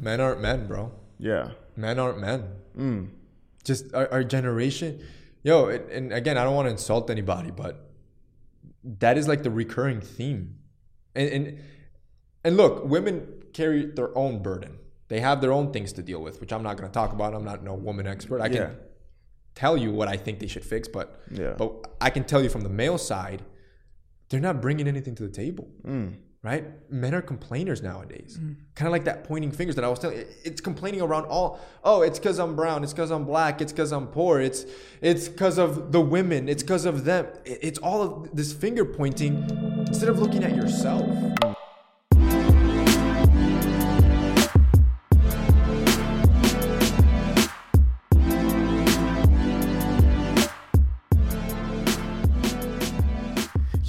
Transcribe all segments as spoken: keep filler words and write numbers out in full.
men aren't men, bro. Yeah. Men aren't men. Mm. Just our, our generation. Yo, it, and again, I don't want to insult anybody, but that is like the recurring theme. And, and and look, women carry their own burden. They have their own things to deal with, which I'm not going to talk about. I'm not no woman expert. I yeah. can tell you what I think they should fix, but yeah. but I can tell you from the male side, they're not bringing anything to the table. Mm. Right? Men are complainers nowadays. Mm. Kind of like that pointing fingers that I was telling you. It's complaining around all, oh, it's because I'm brown. It's because I'm black. It's because I'm poor. It's it's because of the women. It's because of them. It's all of this finger pointing instead of looking at yourself.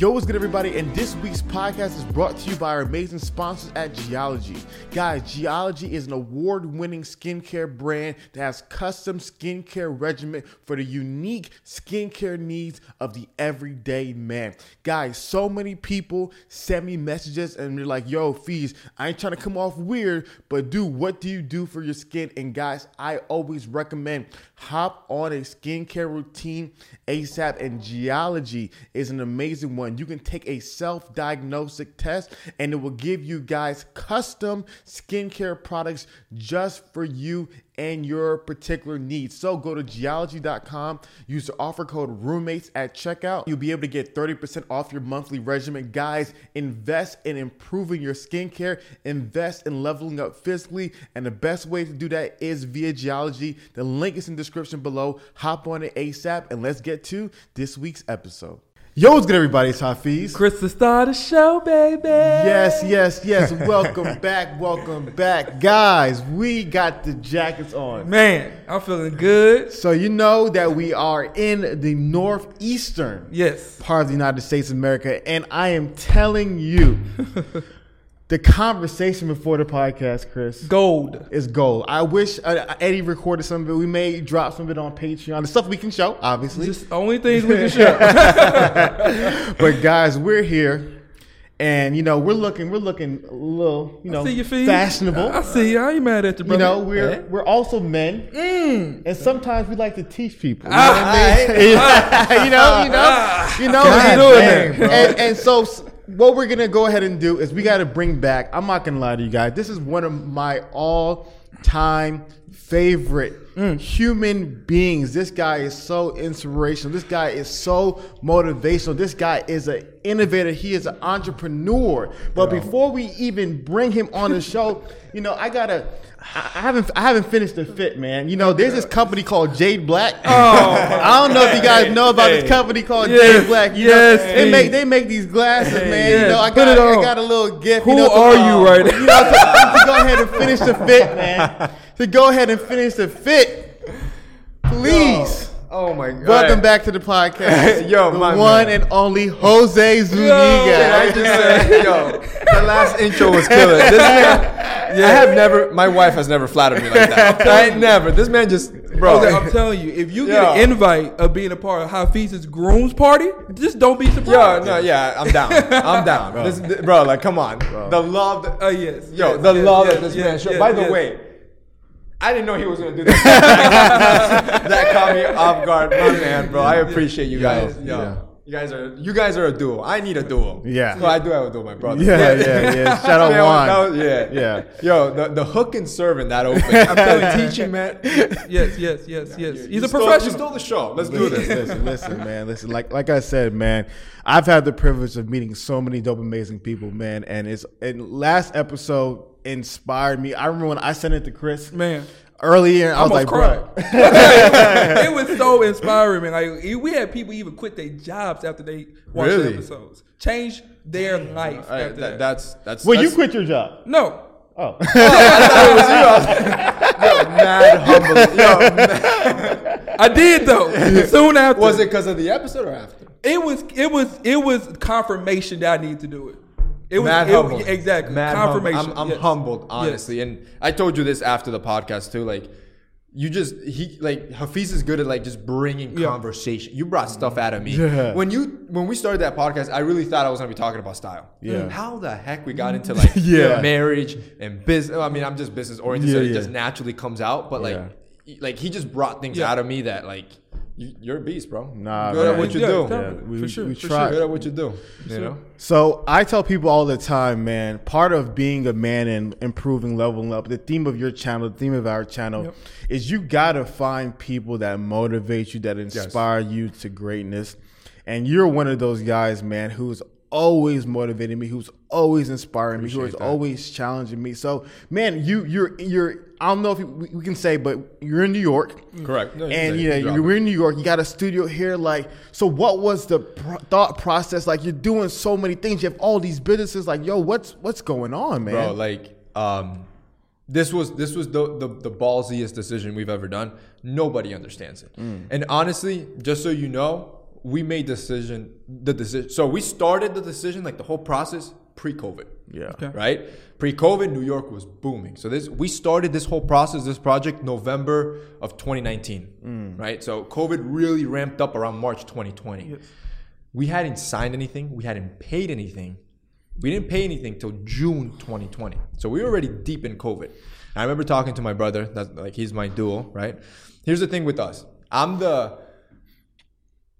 Yo, what's good, everybody? And this week's podcast is brought to you by our amazing sponsors at Geologie. Guys, Geologie is an award-winning skincare brand that has custom skincare regimen for the unique skincare needs of the everyday man. Guys, so many people send me messages and they're like, yo, Feez, I ain't trying to come off weird, but dude, what do you do for your skin? And guys, I always recommend hop on a skincare routine ASAP, and Geologie is an amazing one. You can take a self-diagnostic test and it will give you guys custom skincare products just for you and your particular needs. So go to geologie dot com, use the offer code roommates at checkout. You'll be able to get thirty percent off your monthly regimen. Guys, invest in improving your skincare, invest in leveling up physically, and the best way to do that is via Geologie. The link is in the description below. Hop on it ASAP and let's get to this week's episode. Yo, what's good, everybody? It's Hafeez. Chris, the star of the show, baby. Yes, yes, yes. Welcome back. Welcome back. Guys, we got the jackets on. Man, I'm feeling good. So you know that we are in the northeastern yes. part of the United States of America, and I am telling you, the conversation before the podcast, Chris. Gold. Is gold. I wish uh, Eddie recorded some of it. We may drop some of it on Patreon. The stuff we can show, obviously. Just only things we can show. But guys, we're here. And, you know, we're looking, we're looking a little, you know, I see your feet. Fashionable. I see you. I ain't mad at you, brother. You know, we're hey. we're also men. Mm. And sometimes we like to teach people. You know what I mean? You know, you know, you know. How you doing, man? Bro. And, and so... what we're going to go ahead and do is we got to bring back, I'm not going to lie to you guys, this is one of my all-time favorite mm. human beings. This guy is so inspirational. This guy is so motivational. This guy is an innovator. He is an entrepreneur. But Bro. before we even bring him on the show, you know, I got to... I haven't I haven't finished the fit, man. You know, there's this company called Jade Black. Oh, I don't know if you guys know about hey. this company called yes. Jade Black. You yes, know, hey. they make they make these glasses, hey, man. Yes. You know, I got I got a little gift. Who you know, so, are you right now? You know, so, to go ahead and finish the fit, man. To go ahead and finish the fit, please. Yo. Oh my God! Welcome back to the podcast, yo, the my one man. and only Jose Zuniga. Yo, I just said, yo, the last intro was killer. This man, yeah. I have never. My wife has never flattered me like that. I never. This man just, bro. Jose, I'm telling you, if you yo. get an invite of being a part of Hafeez's groom's party, just don't be surprised. Yo, no, yeah, I'm down. I'm down, bro. This, this, bro like, come on, bro. The love. Oh uh, yes, yo, yes, the yes, love yes, that this yes, man showed. Yes, By yes. the way. I didn't know he was going to do this. That caught me off guard. My man, bro. I appreciate you guys. Yeah. Yo, yeah. You guys are you guys are a duo. I need a duo. Yeah. So I do have a duo, my brother. Yeah, yeah, yeah. Shout out Juan. Yeah. Yeah. Yo, the, the hook and serve in that open. I'm telling you, teaching, man. Yes, yes, yes, yes. Yeah, He's you a stole, professional. You stole the show. Let's listen, do this. Listen, listen, man. Listen, like like I said, man, I've had the privilege of meeting so many dope, amazing people, man. And it's and last episode, inspired me. I remember when I sent it to Chris, man, earlier. I was like, bro. It was so inspiring, man. Like, we had people even quit their jobs after they watched really? the episodes, change their life. After right, that, that. That's that's. Well, that's, you quit your job. No. Oh. oh I thought it was you. I was like, mad humble. Yo, mad. I did though. Soon after. Was it because of the episode or after? It was. It was. It was confirmation that I need to do it. It was, Mad it, humbled. Exactly. Mad Confirmation. Hum- I'm, I'm yes. humbled, honestly. Yes. And I told you this after the podcast, too. Like, you just he like Hafeez is good at like just bringing yeah. conversation. You brought stuff out of me yeah. when you when we started that podcast. I really thought I was gonna be talking about style. Yeah, how the heck we got into like yeah. marriage and business. I mean, I'm just business oriented, yeah, so it yeah. just naturally comes out. But like, yeah. he, like he just brought things yeah. out of me that like. You're a beast, bro. Nah, good man. At what you yeah, do. Yeah, we, for sure, we try. For sure. Good at what you do. You sure. know. So I tell people all the time, man. Part of being a man and improving, leveling up. The theme of your channel, the theme of our channel, yep. is you gotta find people that motivate you, that inspire yes. you to greatness. And you're one of those guys, man, who's always motivating me, who's always inspiring Appreciate me, who's that. always challenging me. So, man, you, you're, you're. I don't know if we can say, but you're in New York. Correct. No, and you know, we're in New York. You got a studio here. Like, so what was the pro- thought process? Like, you're doing so many things. You have all these businesses. Like, yo, what's what's going on, man? Bro, like, um, this was this was the, the, the ballsiest decision we've ever done. Nobody understands it. Mm. And honestly, just so you know, we made decision the decision. So we started the decision, like the whole process, pre-COVID. Yeah. Okay. Right? Pre-COVID, New York was booming. So this we started this whole process, this project, November of twenty nineteen. Mm. Right? So COVID really ramped up around March twenty twenty. Yes. We hadn't signed anything. We hadn't paid anything. We didn't pay anything till June twenty twenty. So we were already deep in COVID. And I remember talking to my brother. That's like he's my duo, right? Here's the thing with us. I'm the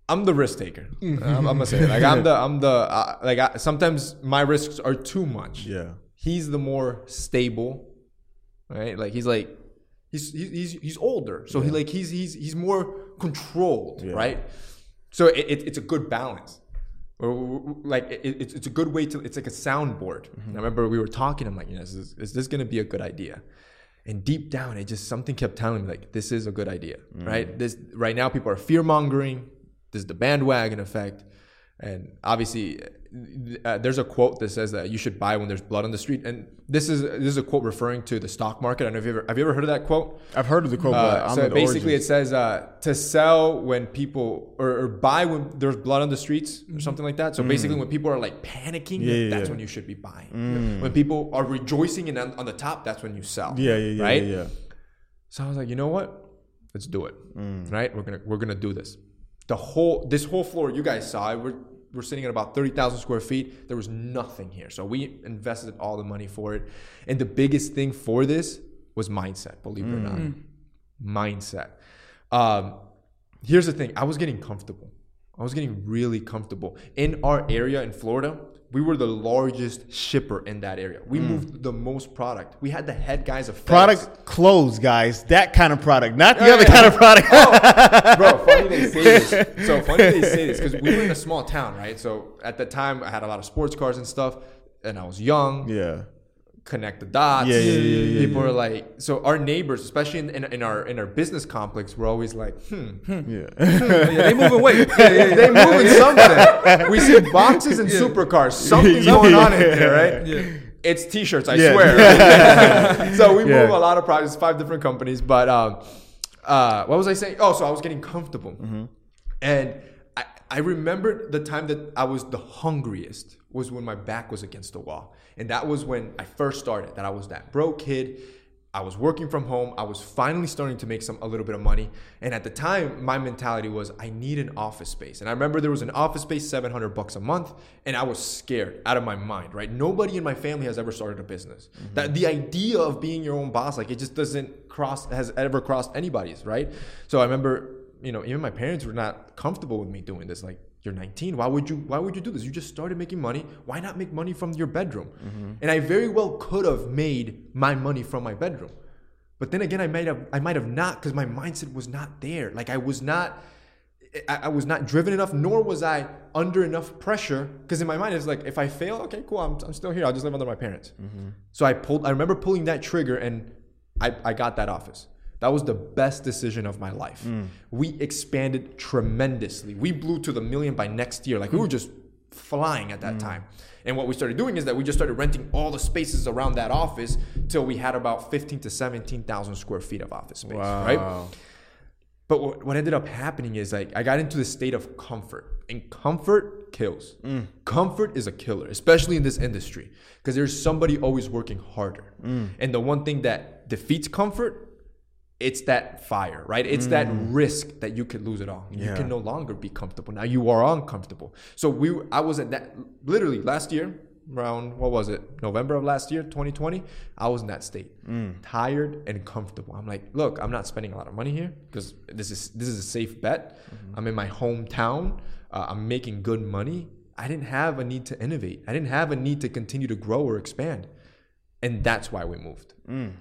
I'm the risk taker. I'm, I'm gonna say it. Like I'm the I'm the uh, like I, sometimes my risks are too much. Yeah. He's the more stable, right? Like he's like he's he's he's older, so yeah. he like he's he's he's more controlled, yeah. right? So it, it, it's a good balance, like it, it's it's a good way to. It's like a soundboard. Mm-hmm. I remember we were talking. I'm like, you know, is this, is this gonna be a good idea? And deep down, it just something kept telling me like this is a good idea, mm-hmm. right? This right now people are fear mongering. There's the bandwagon effect. And obviously, uh, there's a quote that says that you should buy when there's blood on the street. And this is this is a quote referring to the stock market. I don't know if you ever, have you ever heard of that quote? I've heard of the quote. Uh, but I'm so basically origins. It says uh, to sell when people or, or buy when there's blood on the streets or something like that. So mm. basically when people are like panicking, yeah, that's yeah. when you should be buying. Mm. When people are rejoicing and on, on the top, that's when you sell. Yeah, yeah, yeah. Right? Yeah, yeah. So I was like, you know what? Let's do it. Mm. Right? We're gonna we're gonna do this. The whole, this whole floor you guys saw, we're, we're sitting at about thirty thousand square feet. There was nothing here. So we invested all the money for it. And the biggest thing for this was mindset, believe it mm. or not. Mindset. Um, here's the thing. I was getting comfortable. I was getting really comfortable. In our area in Florida, we were the largest shipper in that area. We mm. moved the most product. We had the head guys of FedEx. Product clothes, guys. That kind of product. Not the yeah, other yeah. kind of product. Oh. Bro, funny they say this. So funny they say this because we were in a small town, right? So at the time, I had a lot of sports cars and stuff. And I was young. Yeah. Connect the dots. Yeah, yeah, yeah, yeah People yeah. are like, so our neighbors, especially in, in, in our in our business complex, were always like, hmm, hmm yeah. Hmm, yeah, they moving weight, yeah, yeah, yeah. they moving something. We see boxes and yeah. supercars, something's yeah. going on in there, right? Yeah. It's t-shirts, I yeah. swear. Right? So we yeah. move a lot of products, five different companies, but um, uh, what was I saying? Oh, so I was getting comfortable, mm-hmm. and I I remembered the time that I was the hungriest was when my back was against the wall. And that was when I first started, that I was that broke kid. I was working from home. I was finally starting to make some a little bit of money. And at the time, my mentality was, I need an office space. And I remember there was an office space, seven hundred bucks a month. And I was scared out of my mind, right? Nobody in my family has ever started a business. Mm-hmm. That the idea of being your own boss, like it just doesn't cross, has ever crossed anybody's, right? So I remember, you know, even my parents were not comfortable with me doing this. Like, you're nineteen. Why would you why would you do this? You just started making money. Why not make money from your bedroom? Mm-hmm. And I very well could have made my money from my bedroom. But then again, I might have I might have not because my mindset was not there. Like I was not I, I was not driven enough, nor was I under enough pressure. Because in my mind, it's like, if I fail, okay, cool, I'm I'm still here. I'll just live under my parents. Mm-hmm. So I pulled I remember pulling that trigger and I, I got that office. That was the best decision of my life. Mm. We expanded tremendously. We blew to the million by next year. Like we were just flying at that mm. time. And what we started doing is that we just started renting all the spaces around that office till we had about fifteen to seventeen thousand square feet of office space, wow. right? But what ended up happening is like I got into this state of comfort, and comfort kills. Mm. Comfort is a killer, especially in this industry, because there's somebody always working harder. Mm. And the one thing that defeats comfort it's that fire, right? It's mm. that risk that you could lose it all. Yeah. You can no longer be comfortable. Now you are uncomfortable. So we, I was in that, literally last year, around, what was it? November of last year, twenty twenty, I was in that state. Mm. Tired and comfortable. I'm like, look, I'm not spending a lot of money here because this is this is a safe bet. Mm-hmm. I'm in my hometown. Uh, I'm making good money. I didn't have a need to innovate. I didn't have a need to continue to grow or expand. And that's why we moved. Mm.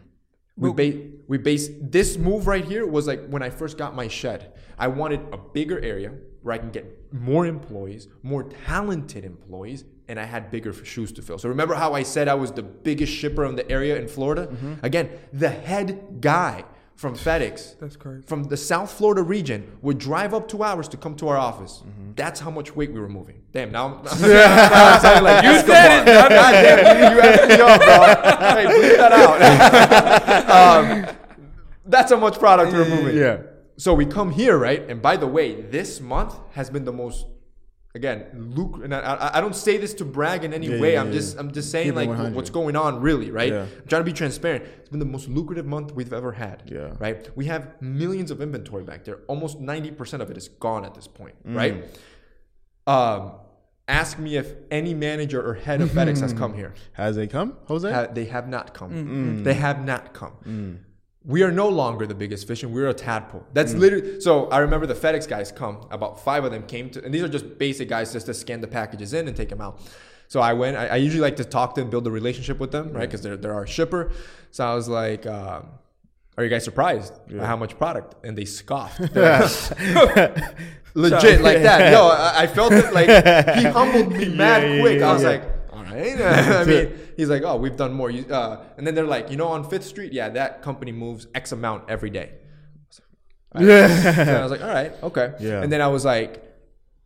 We ba- we base this move right here was like when I first got my shed. I wanted a bigger area where I can get more employees, more talented employees, and I had bigger shoes to fill. So remember how I said I was the biggest shipper in the area in Florida? Mm-hmm. Again, the head guy from FedEx, that's crazy, from the South Florida region, would drive up two hours to come to our office. Mm-hmm. That's how much weight we were moving. Damn, now I'm, I'm sounding like you said it. God damn, you asked me up, bro. Hey, bleep that out. um, that's how much product we're moving. Yeah. So we come here, right? And by the way, this month has been the most, again, Luke, and I, I don't say this to brag in any yeah, way. Yeah, I'm yeah. just, I'm just saying Keep like one hundred. What's going on, really, right? Yeah. I'm trying to be transparent. It's been the most lucrative month we've ever had, yeah. right? We have millions of inventory back there. Almost ninety percent of it is gone at this point, mm. right? Um, ask me if any manager or head of FedEx has come here. Has they come, Jose? Ha- they have not come. Mm-mm. They have not come. Mm. We are no longer the biggest fish, and we're a tadpole. That's mm. literally... So I remember the FedEx guys come. About five of them came to... And these are just basic guys just to scan the packages in and take them out. So I went... I, I usually like to talk to them, build a relationship with them, right? Because they're, they're our shipper. So I was like... Um, Are you guys surprised yeah. by how much product? And they scoffed. Legit, like that. Yo, I, I felt it like he humbled me mad yeah, yeah, quick. Yeah, I was yeah. like, all right. I mean, he's like, oh, we've done more. You, uh, and then they're like, you know, on Fifth Street, yeah, that company moves X amount every day. I was like, yeah. And I was like, all right, okay. Yeah. And then I was like,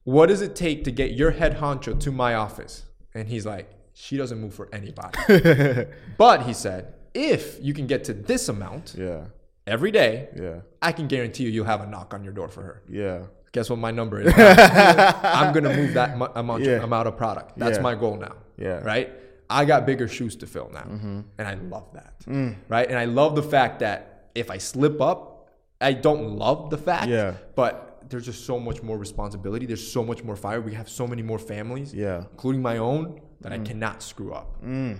what does it take to get your head honcho to my office? And he's like, she doesn't move for anybody. But he said, if you can get to this amount yeah. every day, yeah. I can guarantee you you'll have a knock on your door for her. Yeah. Guess what my number is? I'm going to move that mu- amount, yeah. amount of product. That's yeah. my goal now. Yeah. Right? I got bigger shoes to fill now. Mm-hmm. And I love that. Mm. Right? And I love the fact that if I slip up, I don't love the fact, yeah. but there's just so much more responsibility. There's so much more fire. We have so many more families, yeah. including my own, that mm. I cannot screw up. Mm.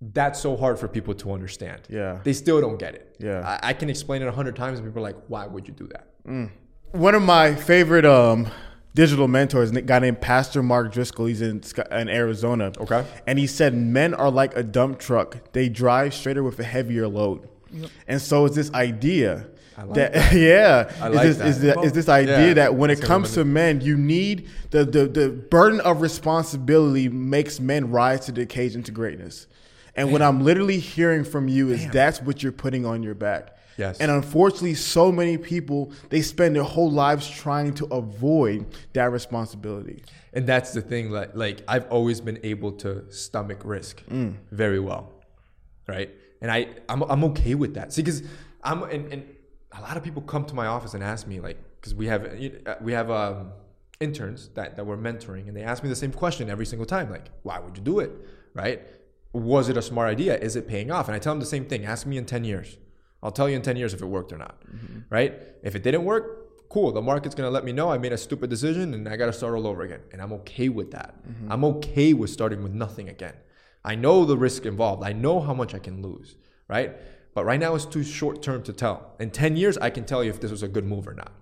That's so hard for people to understand. Yeah. They still don't get it. Yeah. I, I can explain it a hundred times and people are like, why would you do that? Mm. One of my favorite um, digital mentors, a guy named Pastor Mark Driscoll, he's in, in Arizona. Okay. And he said, men are like a dump truck. They drive straighter with a heavier load. Yep. And so it's this idea. I like that, that. Yeah. I like is this, that. Is, the, is this idea yeah. that when it comes to men, you need the, the, the burden of responsibility makes men rise to the occasion to greatness. And Damn. What I'm literally hearing from you is Damn. That's what you're putting on your back. Yes. And unfortunately, so many people, they spend their whole lives trying to avoid that responsibility. And that's the thing. Like, like I've always been able to stomach risk mm. very well. Right. And I, I'm, I'm okay with that. See, because I'm, and, and a lot of people come to my office and ask me, like, because we have, we have um, interns that, that we're mentoring, and they ask me the same question every single time. Like, why would you do it? Right. Was it a smart idea? Is it paying off? And I tell them the same thing. Ask me in ten years. I'll tell you in ten years if it worked or not, mm-hmm. right? If it didn't work, cool. The market's going to let me know I made a stupid decision and I got to start all over again. And I'm okay with that. Mm-hmm. I'm okay with starting with nothing again. I know the risk involved. I know how much I can lose, right? But right now it's too short term to tell. In ten years, I can tell you if this was a good move or not.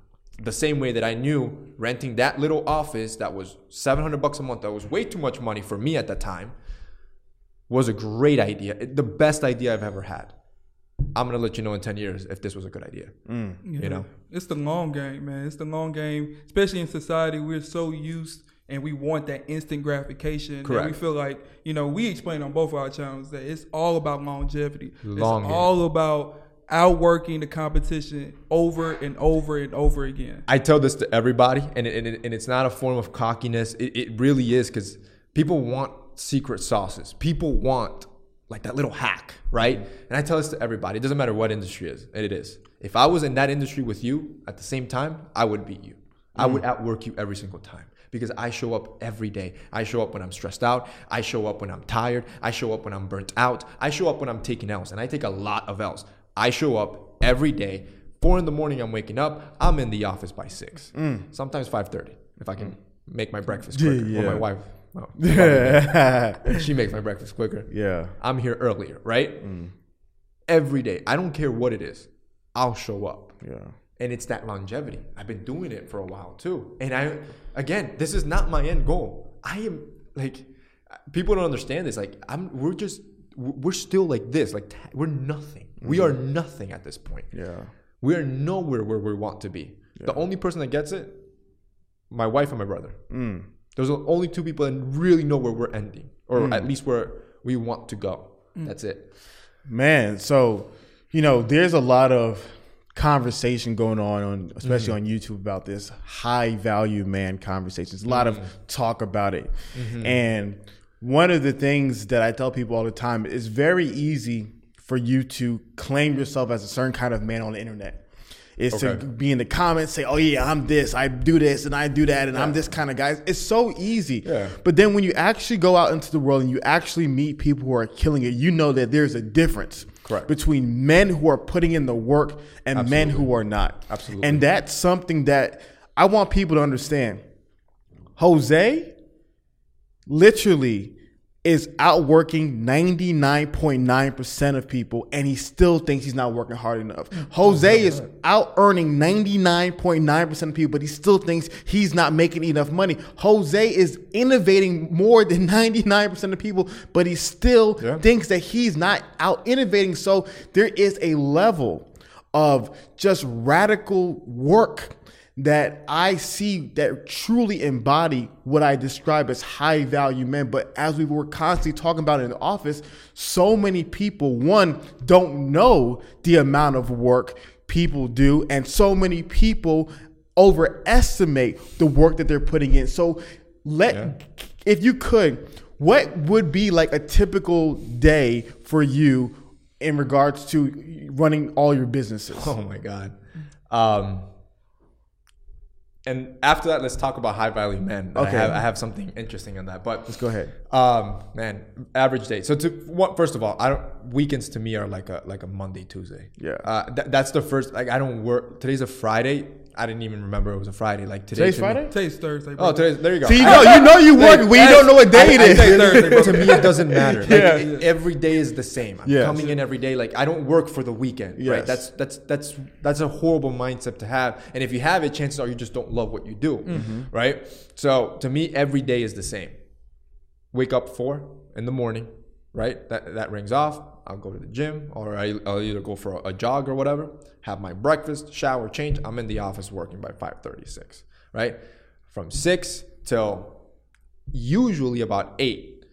The same way that I knew renting that little office that was seven hundred bucks a month, that was way too much money for me at the time, was a great idea. The best idea I've ever had. I'm going to let you know in ten years if this was a good idea. Mm. Yeah. You know, it's the long game, man. It's the long game, especially in society. We're so used and we want that instant gratification. Correct. And we feel like, you know, we explain on both our channels that it's all about longevity. Long it's game. All about outworking the competition over and over and over again. I tell this to everybody, and, it, and, it, and it's not a form of cockiness. It, it really is, because people want secret sauces. People want like that little hack, right? Mm-hmm. And I tell this to everybody. It doesn't matter what industry it is. It is. If I was in that industry with you at the same time, I would beat you. Mm-hmm. I would outwork you every single time, because I show up every day. I show up when I'm stressed out. I show up when I'm tired. I show up when I'm burnt out. I show up when I'm taking L's, and I take a lot of L's. I show up every day. Four in the morning, I'm waking up. I'm in the office by six. Mm. Sometimes five thirty if I can mm. make my breakfast quicker. Yeah. Or my wife. Oh, yeah. She makes my breakfast quicker. Yeah. I'm here earlier, right? Mm. Every day. I don't care what it is. I'll show up. Yeah. And it's that longevity. I've been doing it for a while too. And I, again, this is not my end goal. I am like, people don't understand this. Like, I'm, we're just, we're still like this. Like, we're nothing. Mm. We are nothing at this point. Yeah. We are nowhere where we want to be. Yeah. The only person that gets it, my wife and my brother. Mm. Those are the only two people that really know where we're ending, or mm. at least where we want to go. Mm. That's it. Man, so, you know, there's a lot of conversation going on, on especially mm-hmm. on YouTube, about this high value man conversations. A lot mm-hmm. of talk about it. Mm-hmm. And one of the things that I tell people all the time is very easy for you to claim yourself as a certain kind of man on the internet. Is okay. to be in the comments, say, oh yeah, I'm this, I do this, and I do that, and yeah. I'm this kind of guy. It's so easy. Yeah. But then when you actually go out into the world and you actually meet people who are killing it, you know that there's a difference Correct. Between men who are putting in the work and Absolutely. Men who are not. Absolutely. And that's something that I want people to understand. Jose literally is outworking ninety-nine point nine percent of people, and he still thinks he's not working hard enough. Jose oh is out earning ninety-nine point nine percent of people, but he still thinks he's not making enough money. Jose is innovating more than ninety-nine percent of people, but he still yeah. thinks that he's not out innovating. So there is a level of just radical work that I see that truly embody what I describe as high value men. But as we were constantly talking about in the office, so many people, one, don't know the amount of work people do, and so many people overestimate the work that they're putting in. So let, yeah. if you could, what would be like a typical day for you in regards to running all your businesses? Oh my God. Um, And after that, let's talk about high value men. Okay. I have, I have something interesting on that, but let's go ahead. Um, man, average day. So, to what? First of all, I don't. Weekends to me are like a like a Monday, Tuesday. Yeah. Uh, th- that's the first. Like, I don't work. Today's a Friday. I didn't even remember it was a Friday. Like today, today's Friday. Me, today's Thursday. Bro. Oh, today's. There you go. So you know, you know you work. We don't know what day I, it is. I, I Thursday, to me, it doesn't matter. Like, yeah. it, every day is the same. I'm yes. coming in every day. Like, I don't work for the weekend. Yes. Right. That's that's that's that's a horrible mindset to have. And if you have it, chances are you just don't love what you do. Mm-hmm. Right. So to me, every day is the same. Wake up four in the morning. Right. That that rings off. I'll go to the gym, or I, I'll either go for a, a jog or whatever, have my breakfast, shower, change. I'm in the office working by five thirty, six, right? From six till usually about eight,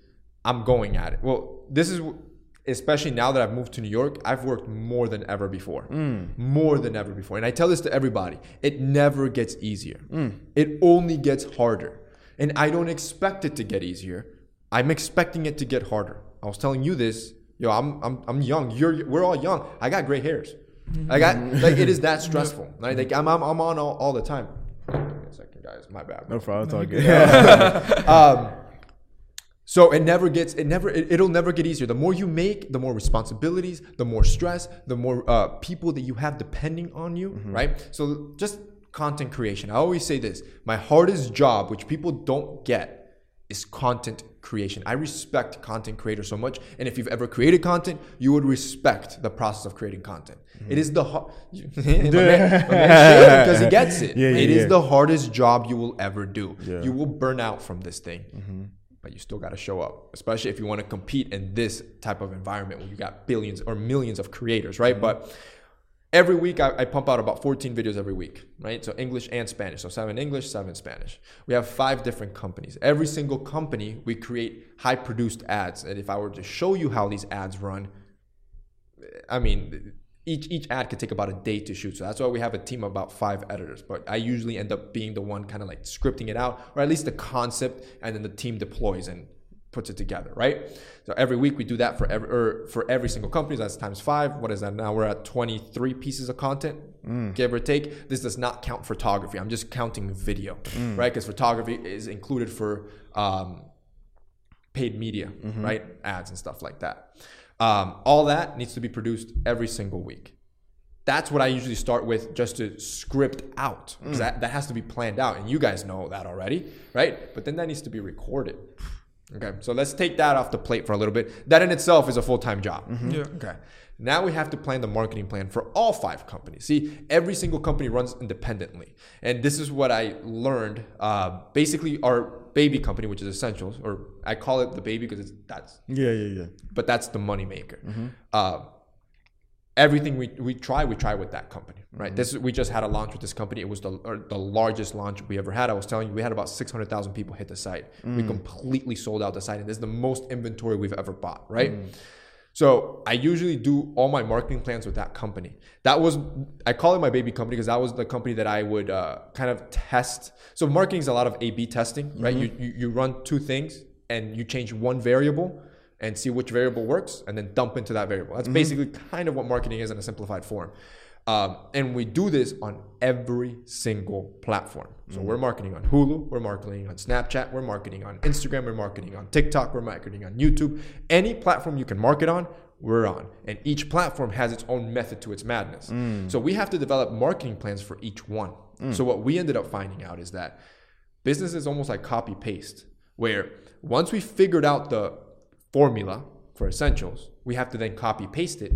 I'm going at it. Well, this is, especially now that I've moved to New York, I've worked more than ever before, mm. more than ever before. And I tell this to everybody, it never gets easier. Mm. It only gets harder. And I don't expect it to get easier. I'm expecting it to get harder. I was telling you this. Yo, I'm I'm I'm young. You're we're all young. I got gray hairs. I got like it is that stressful. Like, like I'm I'm I'm on all, all the time. Give me a second, guys. My bad. Bro. No problem. It's all good. Yeah. um, so it never gets it never it, it'll never get easier. The more you make, the more responsibilities, the more stress, the more uh, people that you have depending on you, mm-hmm. right? So just content creation. I always say this. My hardest job, which people don't get, is content creation. I respect content creators so much, and if you've ever created content, you would respect the process of creating content. Mm-hmm. It is the ho- because he gets it. Yeah, yeah, it yeah. is the hardest job you will ever do. Yeah. You will burn out from this thing, mm-hmm. but you still got to show up, especially if you want to compete in this type of environment where you got billions or millions of creators, right? Mm-hmm. But every week, I, I pump out about fourteen videos every week, right? So English and Spanish. So seven English, seven Spanish. We have five different companies. Every single company, we create high-produced ads. And if I were to show you how these ads run, I mean, each each ad could take about a day to shoot. So that's why we have a team of about five editors. But I usually end up being the one kind of like scripting it out, or at least the concept, and then the team deploys and puts it together, right? So every week we do that for every or for every single company. That's times five. What is that now? We're at twenty-three pieces of content, mm. give or take. This does not count photography. I'm just counting video, mm. right? Because photography is included for um, paid media, mm-hmm. right? Ads and stuff like that. Um, all that needs to be produced every single week. that's what I usually start with, just to script out. Mm. That, that has to be planned out, and you guys know that already, right? But then that needs to be recorded. Okay, so let's take that off the plate for a little bit. That in itself is a full-time job. Mm-hmm. Yeah. Okay. Now we have to plan the marketing plan for all five companies. See, every single company runs independently. And this is what I learned. Uh, basically, our baby company, which is Essentials, or I call it the baby because it's that's... Yeah, yeah, yeah. But that's the moneymaker. Mm-hmm. Uh, everything we, we try, we try with that company, right? Mm-hmm. This, we just had a launch with this company. It was the or the largest launch we ever had. I was telling you, we had about six hundred thousand people hit the site. Mm. We completely sold out the site. And this is the most inventory we've ever bought, right? Mm. So I usually do all my marketing plans with that company. That was, I call it my baby company because that was the company that I would uh, kind of test. So marketing is a lot of A B testing, right? Mm-hmm. You, you you run two things and you change one variable and see which variable works and then dump into that variable. That's mm-hmm. basically kind of what marketing is in a simplified form. Um, and we do this on every single platform. So mm-hmm. we're marketing on Hulu, we're marketing on Snapchat, we're marketing on Instagram, we're marketing on TikTok, we're marketing on YouTube. Any platform you can market on, we're on. And each platform has its own method to its madness. Mm. So we have to develop marketing plans for each one. Mm. So what we ended up finding out is that business is almost like copy paste, where once we figured out the formula for Essentials, we have to then copy paste it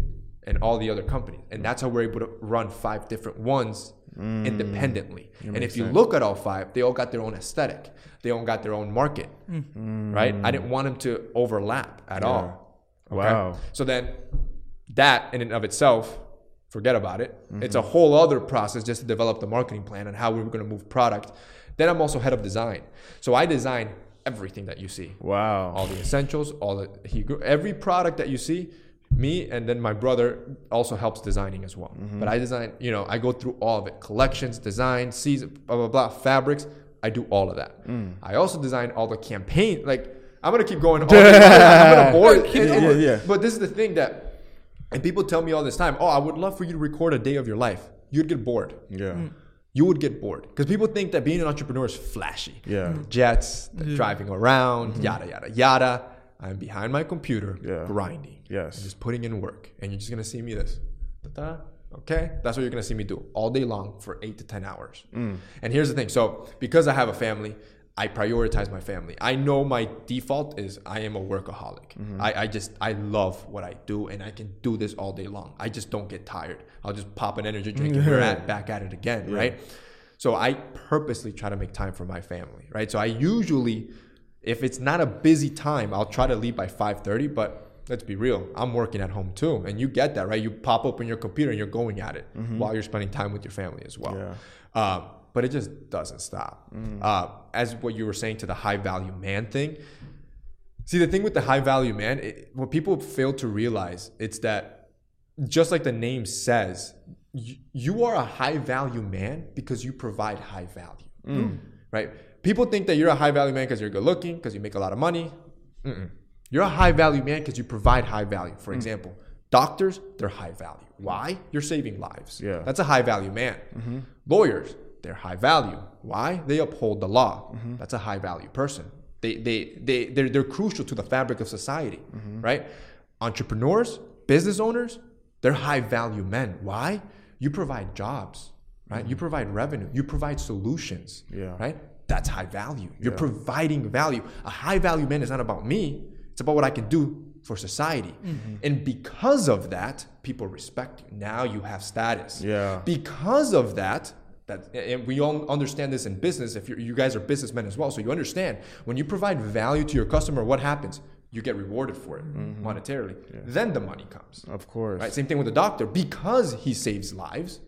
and all the other companies. And that's how we're able to run five different ones mm. independently. And if you sense. look at all five, they all got their own aesthetic. They all got their own market, mm. right? I didn't want them to overlap at yeah. all. Okay? Wow. So then that in and of itself, forget about it. Mm-hmm. It's a whole other process just to develop the marketing plan and how we were gonna move product. Then I'm also head of design. So I design everything that you see. Wow. All the essentials, all the, he, every product that you see, me and then my brother also helps designing as well. Mm-hmm. But I design, you know, I go through all of it. Collections, design, season, blah, blah, blah, fabrics. I do all of that. Mm. I also design all the campaign. Like, I'm going to keep going all the way. I'm going to board. Yeah, yeah, yeah. But this is the thing that, and people tell me all this time, oh, I would love for you to record a day of your life. You'd get bored. Yeah. Mm. You would get bored. Because people think that being an entrepreneur is flashy. Yeah. Jets, yeah. driving around, mm-hmm. yada, yada, yada. I'm behind my computer yeah. grinding. Yes. I'm just putting in work. And you're just going to see me this. Ta-ta. Okay. That's what you're going to see me do all day long for eight to ten hours. Mm. And here's the thing. So because I have a family, I prioritize my family. I know my default is I am a workaholic. Mm-hmm. I, I just, I love what I do and I can do this all day long. I just don't get tired. I'll just pop an energy drink and we're at, back at it again. Yeah. Right. So I purposely try to make time for my family. Right. So I usually... if it's not a busy time, I'll try to leave by five thirty, but let's be real. I'm working at home too. And you get that, right? You pop open your computer and you're going at it mm-hmm. while you're spending time with your family as well. Yeah. Uh, but it just doesn't stop. Mm. Uh, as what you were saying to the high value man thing. See, the thing with the high value man, it, what people fail to realize, it's that just like the name says, you, you are a high value man because you provide high value, mm. right? People think that you're a high-value man because you're good-looking, because you make a lot of money. Mm-mm. You're a high-value man because you provide high value. For mm. example, doctors, they're high-value. Why? You're saving lives. Yeah. That's a high-value man. Mm-hmm. Lawyers, they're high-value. Why? They uphold the law. Mm-hmm. That's a high-value person. They, they, they, they're, they're crucial to the fabric of society, mm-hmm. right? Entrepreneurs, business owners, they're high-value men. Why? You provide jobs, right? Mm-hmm. You provide revenue. You provide solutions, yeah. right? That's high value. You're yeah. providing value. A high value man is not about me. It's about what I can do for society. Mm-hmm. And because of that, people respect you. Now you have status. Yeah. Because of that, that and we all understand this in business. If you're, you guys are businessmen as well, so you understand. When you provide value to your customer, what happens? You get rewarded for it mm-hmm. monetarily. Yeah. Then the money comes. Of course. Right? Same thing with the doctor. Because he saves lives,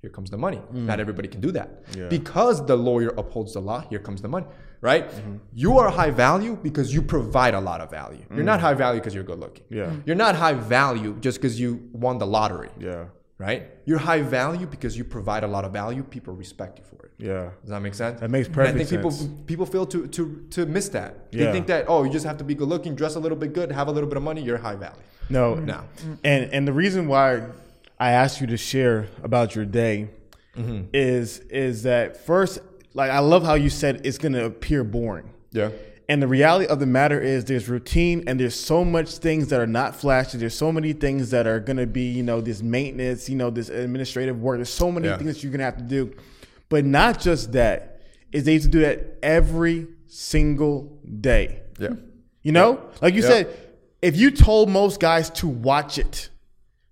here comes the money. Mm. Not everybody can do that. Yeah. Because the lawyer upholds the law, here comes the money, right? Mm-hmm. You are high value because you provide a lot of value. Mm. You're not high value because you're good looking. Yeah. You're not high value just because you won the lottery. Yeah. Right? You're high value because you provide a lot of value. People respect you for it. Yeah. Does that make sense? That makes perfect sense. I think sense. people people fail to to to miss that. They yeah. think that, oh, you just have to be good looking, dress a little bit good, have a little bit of money, you're high value. No. No. And and the reason why I asked you to share about your day mm-hmm. is is that first, like I love how you said it's going to appear boring. Yeah. And the reality of the matter is there's routine and there's so much things that are not flashy. There's so many things that are going to be, you know, this maintenance, you know, this administrative work. There's so many yeah. things that you're going to have to do. But not just that, is they used to do that every single day. Yeah. You know, yeah. like you yeah. said, if you told most guys to watch it,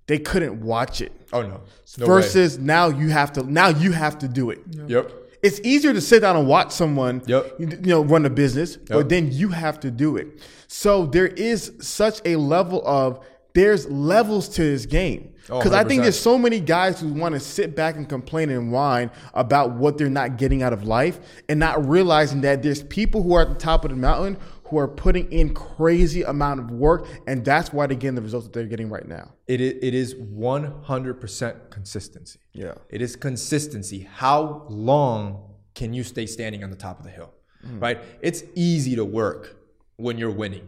they couldn't watch it. Oh, no. no Versus way. now you have to now you have to do it. Yep. yep. It's easier to sit down and watch someone, yep. you know, run a business, yep. but then you have to do it. So there is such a level of, there's levels to this game. Because oh, I think there's so many guys who want to sit back and complain and whine about what they're not getting out of life and not realizing that there's people who are at the top of the mountain who are putting in crazy amount of work, and that's why they're getting the results that they're getting right now. It is, it is one hundred percent consistency. Yeah. It is consistency. How long can you stay standing on the top of the hill, mm. right? It's easy to work when you're winning,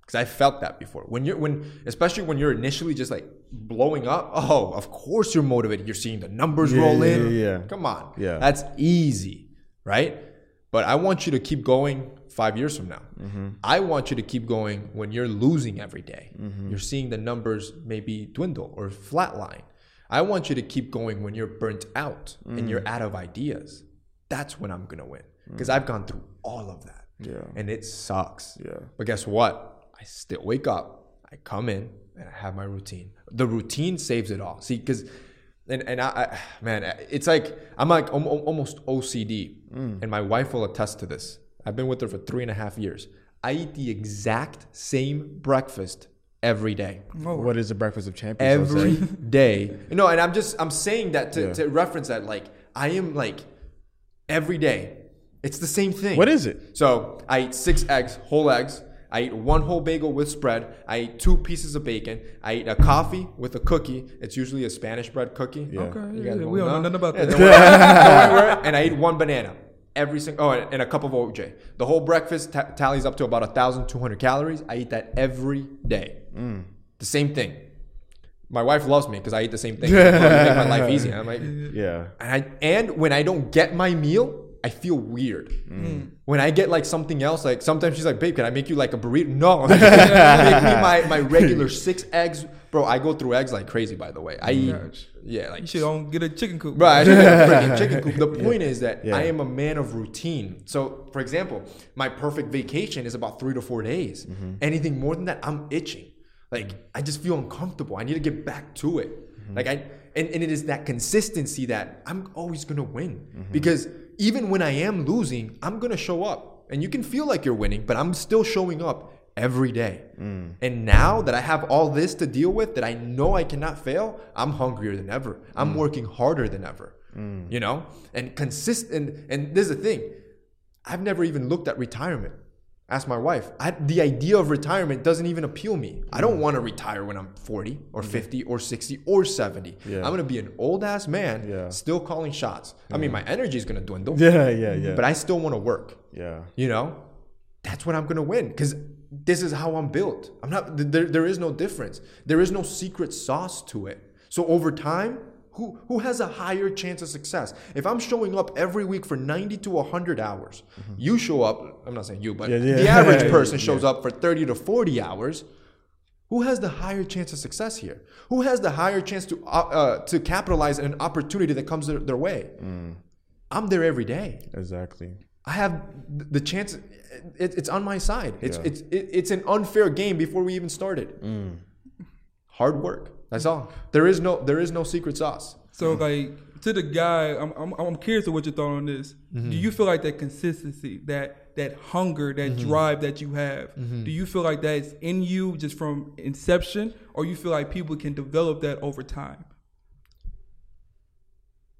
because I felt that before. When you're, when, especially when you're initially just like blowing up, oh, of course you're motivated. You're seeing the numbers yeah, roll in. Yeah, yeah. Come on. Yeah. That's easy, right? But I want you to keep going five years from now. Mm-hmm. I want you to keep going when you're losing every day. Mm-hmm. You're seeing the numbers maybe dwindle or flatline. I want you to keep going when you're burnt out mm. and you're out of ideas. That's when I'm going to win, because mm. I've gone through all of that. Yeah. And it sucks. Yeah. But guess what? I still wake up. I come in and I have my routine. The routine saves it all. See, because And and I, I, man, it's like, I'm like almost O C D. Mm. And my wife will attest to this. I've been with her for three and a half years. I eat the exact same breakfast every day. Whoa. What is the breakfast of champions? Every day. No, and I'm just, I'm saying that to, yeah. to reference that, like, I am like, every day, it's the same thing. What is it? So I eat six eggs, whole eggs. I eat one whole bagel with spread. I eat two pieces of bacon. I eat a coffee with a cookie. It's usually a Spanish bread cookie. Yeah. Okay, you guys yeah, we don't know nothing about that. Yeah, and I eat one banana every single. Oh, and a cup of O J. The whole breakfast t- tallies up to about twelve hundred calories. I eat that every day. Mm. The same thing. My wife loves me because I eat the same thing. Make my life easy. I'm like, yeah. And, I, and when I don't get my meal, I feel weird. Mm. When I get like something else, like sometimes she's like, babe, can I make you like a burrito? No. Make me my, my regular six eggs. Bro, I go through eggs like crazy, by the way. I eat, yeah, like. You should don't get a chicken coop. Bro, I should get a freaking chicken coop. The point yeah. is that yeah. I am a man of routine. So, for example, my perfect vacation is about three to four days. Mm-hmm. Anything more than that, I'm itching. Like, I just feel uncomfortable. I need to get back to it. Mm-hmm. Like, I, and, and it is that consistency that I'm always going to win. Mm-hmm. Because even when I am losing, I'm going to show up. And you can feel like you're winning, but I'm still showing up every day. Mm. And now that I have all this to deal with, that I know I cannot fail, I'm hungrier than ever. I'm mm. working harder than ever, mm. you know? And consistent. And this is the thing. I've never even looked at retirement. Ask my wife. I, the idea of retirement doesn't even appeal me. I don't want to retire when I'm forty or mm-hmm. fifty or sixty or seventy. Yeah. I'm going to be an old-ass man yeah. still calling shots. Yeah. I mean, my energy is going to dwindle. Yeah, yeah, yeah. But I still want to work. Yeah. You know? That's when I'm going to win, because this is how I'm built. I'm not. There, there is no difference. There is no secret sauce to it. So over time, Who who has a higher chance of success? If I'm showing up every week for ninety to one hundred hours, mm-hmm. you show up, I'm not saying you, but yeah, yeah. the average person shows yeah. up for thirty to forty hours, who has the higher chance of success here? Who has the higher chance to uh, to capitalize on an opportunity that comes their, their way? Mm. I'm there every day. Exactly. I have the chance. It, it's on my side. It's, yeah. it's, it, it's an unfair game before we even started. Mm. Hard work. That's all. There is no there is no secret sauce. So, like, to the guy, I'm I'm, I'm curious of what your thought on this. Mm-hmm. Do you feel like that consistency, that that hunger, that mm-hmm. drive that you have, mm-hmm. do you feel like that's in you just from inception, or you feel like people can develop that over time?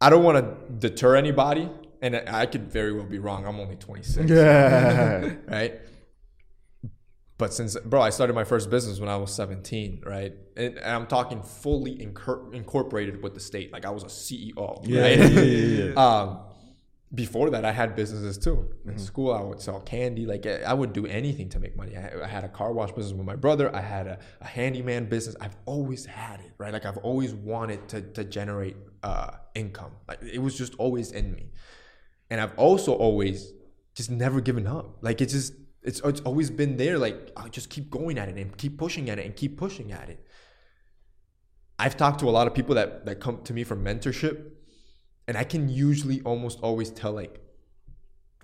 I don't want to deter anybody, and I, I could very well be wrong. I'm only twenty-six, yeah. right? But since, bro, I started my first business when I was seventeen, right? And, and I'm talking fully incor- incorporated with the state. Like, I was a C E O, yeah, right? Yeah, yeah, yeah. Um, before that, I had businesses too. In mm-hmm. school, I would sell candy. Like, I would do anything to make money. I, I had a car wash business with my brother. I had a, a handyman business. I've always had it, right? Like, I've always wanted to, to generate uh, income. Like, it was just always in me. And I've also always just never given up. Like, it's just... It's, it's always been there. Like, I just keep going at it and keep pushing at it and keep pushing at it. I've talked to a lot of people that, that come to me for mentorship, and I can usually almost always tell, like,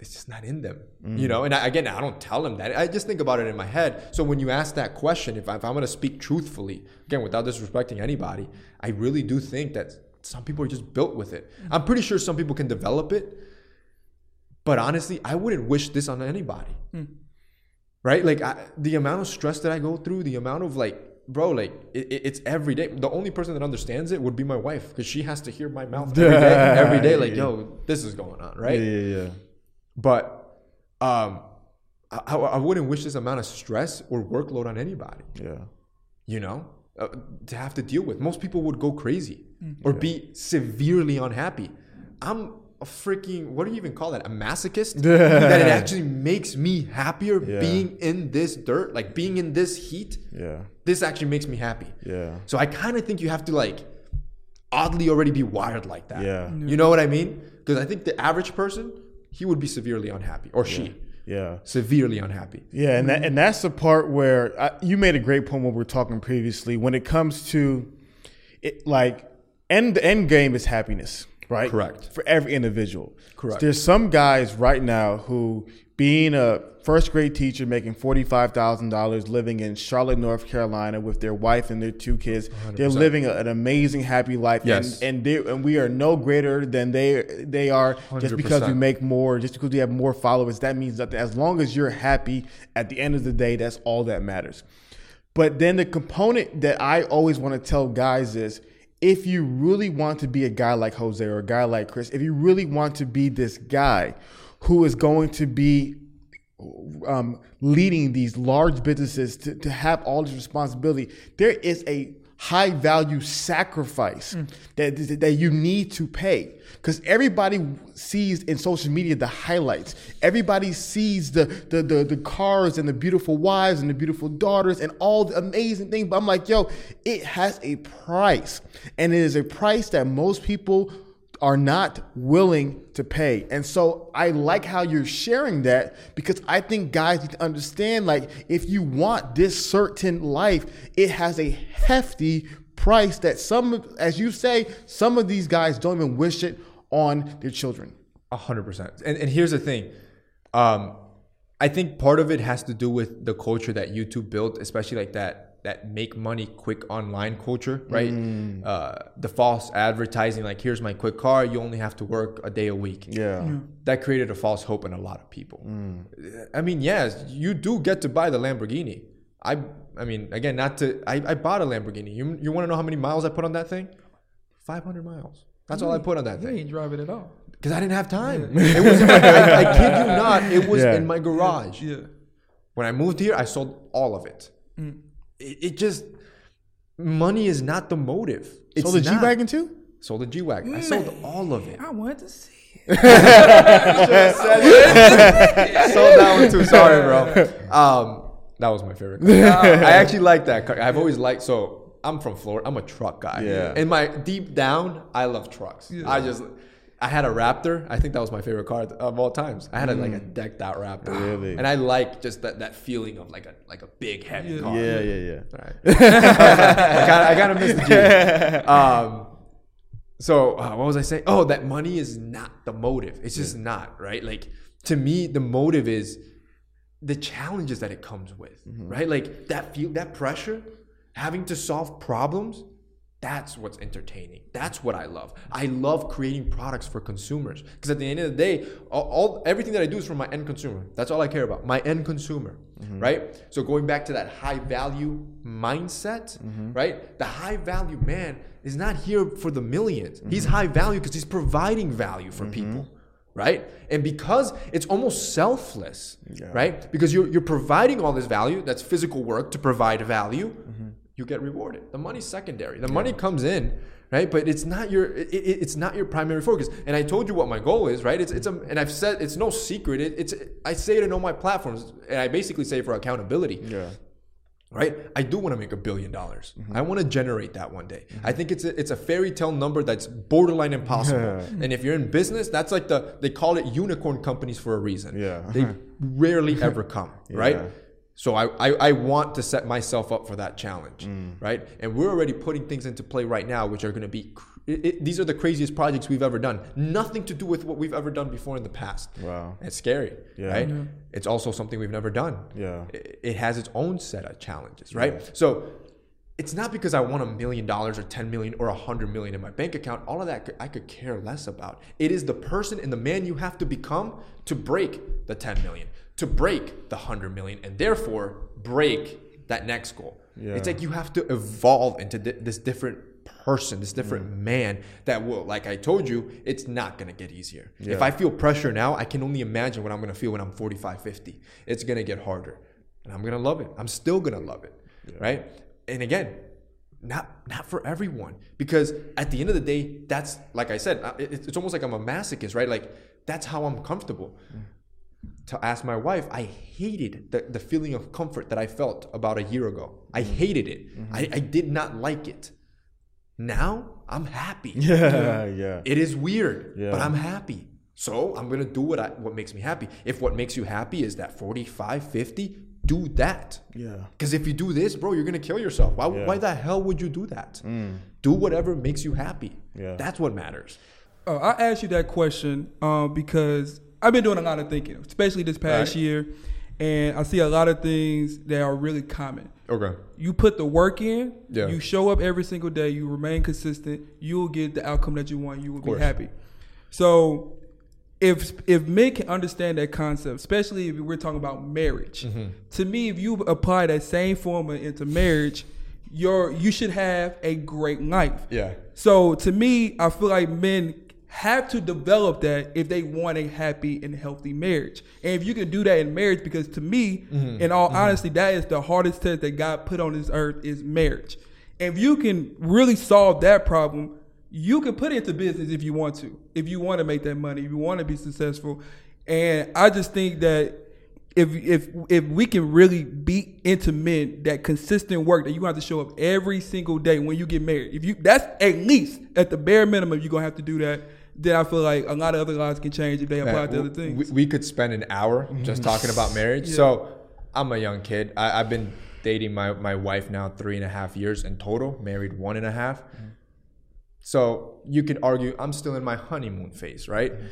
it's just not in them, mm. you know? And I, again, I don't tell them that. I just think about it in my head. So when you ask that question, if, I, if I'm going to speak truthfully, again, without disrespecting anybody, I really do think that some people are just built with it. Mm. I'm pretty sure some people can develop it, but honestly, I wouldn't wish this on anybody, mm. right? Like, I, the amount of stress that I go through, the amount of, like, bro, like, it, it's every day. The only person that understands it would be my wife, because she has to hear my mouth every day, every day, like, yo, this is going on, right? Yeah, yeah, yeah. But um, I, I wouldn't wish this amount of stress or workload on anybody. Yeah, you know, uh, to have to deal with. Most people would go crazy mm-hmm. or yeah. be severely unhappy. I'm a freaking, what do you even call that? A masochist? That it actually makes me happier yeah. being in this dirt, like being in this heat. Yeah. This actually makes me happy. Yeah. So I kind of think you have to, like, oddly already be wired like that. Yeah. You know what I mean? Because I think the average person, he would be severely unhappy, or yeah. she. Yeah. Severely unhappy. Yeah. And that, and that's the part where I, you made a great point when we were talking previously, when it comes to it, like, end, the end game is happiness. Right? Correct. For every individual. Correct. So there's some guys right now who, being a first grade teacher, making forty-five thousand dollars, living in Charlotte, North Carolina with their wife and their two kids, one hundred percent. They're living a, an amazing, happy life. Yes. And and, and we are no greater than they they are just one hundred percent. Because we make more, just because we have more followers. That means nothing. As long as you're happy at the end of the day, that's all that matters. But then the component that I always want to tell guys is, if you really want to be a guy like Jose or a guy like Chris, if you really want to be this guy who is going to be um, leading these large businesses to, to have all this responsibility, there is a high value sacrifice mm. that, that you need to pay. Because everybody sees in social media the highlights. Everybody sees the, the the the cars and the beautiful wives and the beautiful daughters and all the amazing things. But I'm like, yo, it has a price. And it is a price that most people are not willing to pay. And so I like how you're sharing that, because I think guys need to understand, like, if you want this certain life, it has a hefty price that some, as you say, some of these guys don't even wish it on their children. A hundred percent. And and here's the thing. Um, I think part of it has to do with the culture that YouTube built, especially like that, that make money quick online culture, right? Mm. Uh, the false advertising, like, here's my quick car. You only have to work a day a week. Yeah. yeah. That created a false hope in a lot of people. Mm. I mean, yes, you do get to buy the Lamborghini. I I mean, again, not to... I, I bought a Lamborghini. You you want to know how many miles I put on that thing? five hundred miles. That's you all I put on that thing. You ain't driving at all. Because I didn't have time. Yeah. It was in my, I, I kid you not. It was yeah. in my garage. Yeah. When I moved here, I sold all of it. Mm. It, it just... Money is not the motive. It's sold a G-Wagon too? Sold a G-Wagon. Mm. I sold all of it. I wanted to see it. You should have said it. I sold that one too. Sorry, bro. Um... That was my favorite car. I actually like that car. I've always liked, so I'm from Florida. I'm a truck guy. Yeah. And my, deep down, I love trucks. Yeah. I just, I had a Raptor. I think that was my favorite car of all times. I had a, mm. like a decked out Raptor. Really? And I like just that, that feeling of like a like a big, heavy yeah. car. Yeah, yeah, yeah. All right. I, gotta, I gotta miss the G. Um, so uh, what was I saying? Oh, that money is not the motive. It's just yeah. not, right? Like, to me, the motive is the challenges that it comes with, mm-hmm. right? Like that feel, that pressure, having to solve problems, that's what's entertaining. That's what I love. I love creating products for consumers, because at the end of the day, all, all everything that I do is for my end consumer. That's all I care about, my end consumer, mm-hmm. right? So going back to that high value mindset, mm-hmm. right? The high value man is not here for the millions. Mm-hmm. He's high value because he's providing value for mm-hmm. people. Right? And because it's almost selfless, yeah. right? Because you're, you're providing all this value, that's physical work to provide value, mm-hmm. you get rewarded. The money's secondary. The yeah. money comes in, right? But it's not your it, it's not your primary focus. And I told you what my goal is, right? It's it's a, and I've said it's no secret. It, it's I say it on all my platforms, and I basically say it for accountability. Yeah. right? I do want to make a billion dollars. Mm-hmm. I want to generate that one day. Mm-hmm. I think it's a, it's a fairy tale number that's borderline impossible. Yeah. And if you're in business, that's like the, they call it unicorn companies for a reason. Yeah. They rarely ever come, yeah. right? So I, I, I want to set myself up for that challenge, mm. right? And we're already putting things into play right now, which are going to be, it, it, these are the craziest projects we've ever done. Nothing to do with what we've ever done before in the past. Wow. It's scary, yeah. right? Yeah. It's also something we've never done. Yeah. It, it has its own set of challenges, right? Yeah. So it's not because I want a million dollars or ten million or a hundred million in my bank account. All of that I could care less about. It is the person and the man you have to become to break the ten million. To break the one hundred million and therefore break that next goal. Yeah. It's like you have to evolve into th- this different person, this different mm. man that will, like I told you, it's not going to get easier. Yeah. If I feel pressure now, I can only imagine what I'm going to feel when I'm forty-five, fifty. It's going to get harder and I'm going to love it. I'm still going to love it, yeah. right? And again, Not not for everyone, because at the end of the day, that's, like I said, it, it's almost like I'm a masochist, right? Like that's how I'm comfortable. Mm. To ask my wife, I hated the, the feeling of comfort that I felt about a year ago. I hated it. Mm-hmm. I, I did not like it. Now I'm happy. Yeah, yeah. It is weird, yeah. but I'm happy. So I'm going to do what I, what makes me happy. If what makes you happy is that forty-five, fifty, do that. Yeah. Because if you do this, bro, you're going to kill yourself. Why, yeah. why the hell would you do that? Mm. Do whatever makes you happy. Yeah. That's what matters. Uh, I asked you that question uh, because I've been doing a lot of thinking, especially this past right. year. And I see a lot of things that are really common. Okay. You put the work in. Yeah. You show up every single day. You remain consistent. You'll get the outcome that you want. You will be happy. So if if men can understand that concept, especially if we're talking about marriage, mm-hmm. to me, if you apply that same formula into marriage, you're, you should have a great life. Yeah. So to me, I feel like men have to develop that if they want a happy and healthy marriage. And if you can do that in marriage, because to me, mm-hmm. in all mm-hmm. honesty, that is the hardest test that God put on this earth is marriage. If you can really solve that problem, you can put it into business if you want to, if you want to make that money, if you want to be successful. And I just think that if if if we can really be into men, that consistent work that you have to show up every single day when you get married, if you that's at least at the bare minimum, you're going to have to do that. Then I feel like a lot of other lives can change if they apply to other things. We, we could spend an hour just talking about marriage. Yeah. So I'm a young kid. I, I've been dating my, my wife now three and a half years in total, married one and a half. Mm-hmm. So you could argue I'm still in my honeymoon phase, right? Mm-hmm.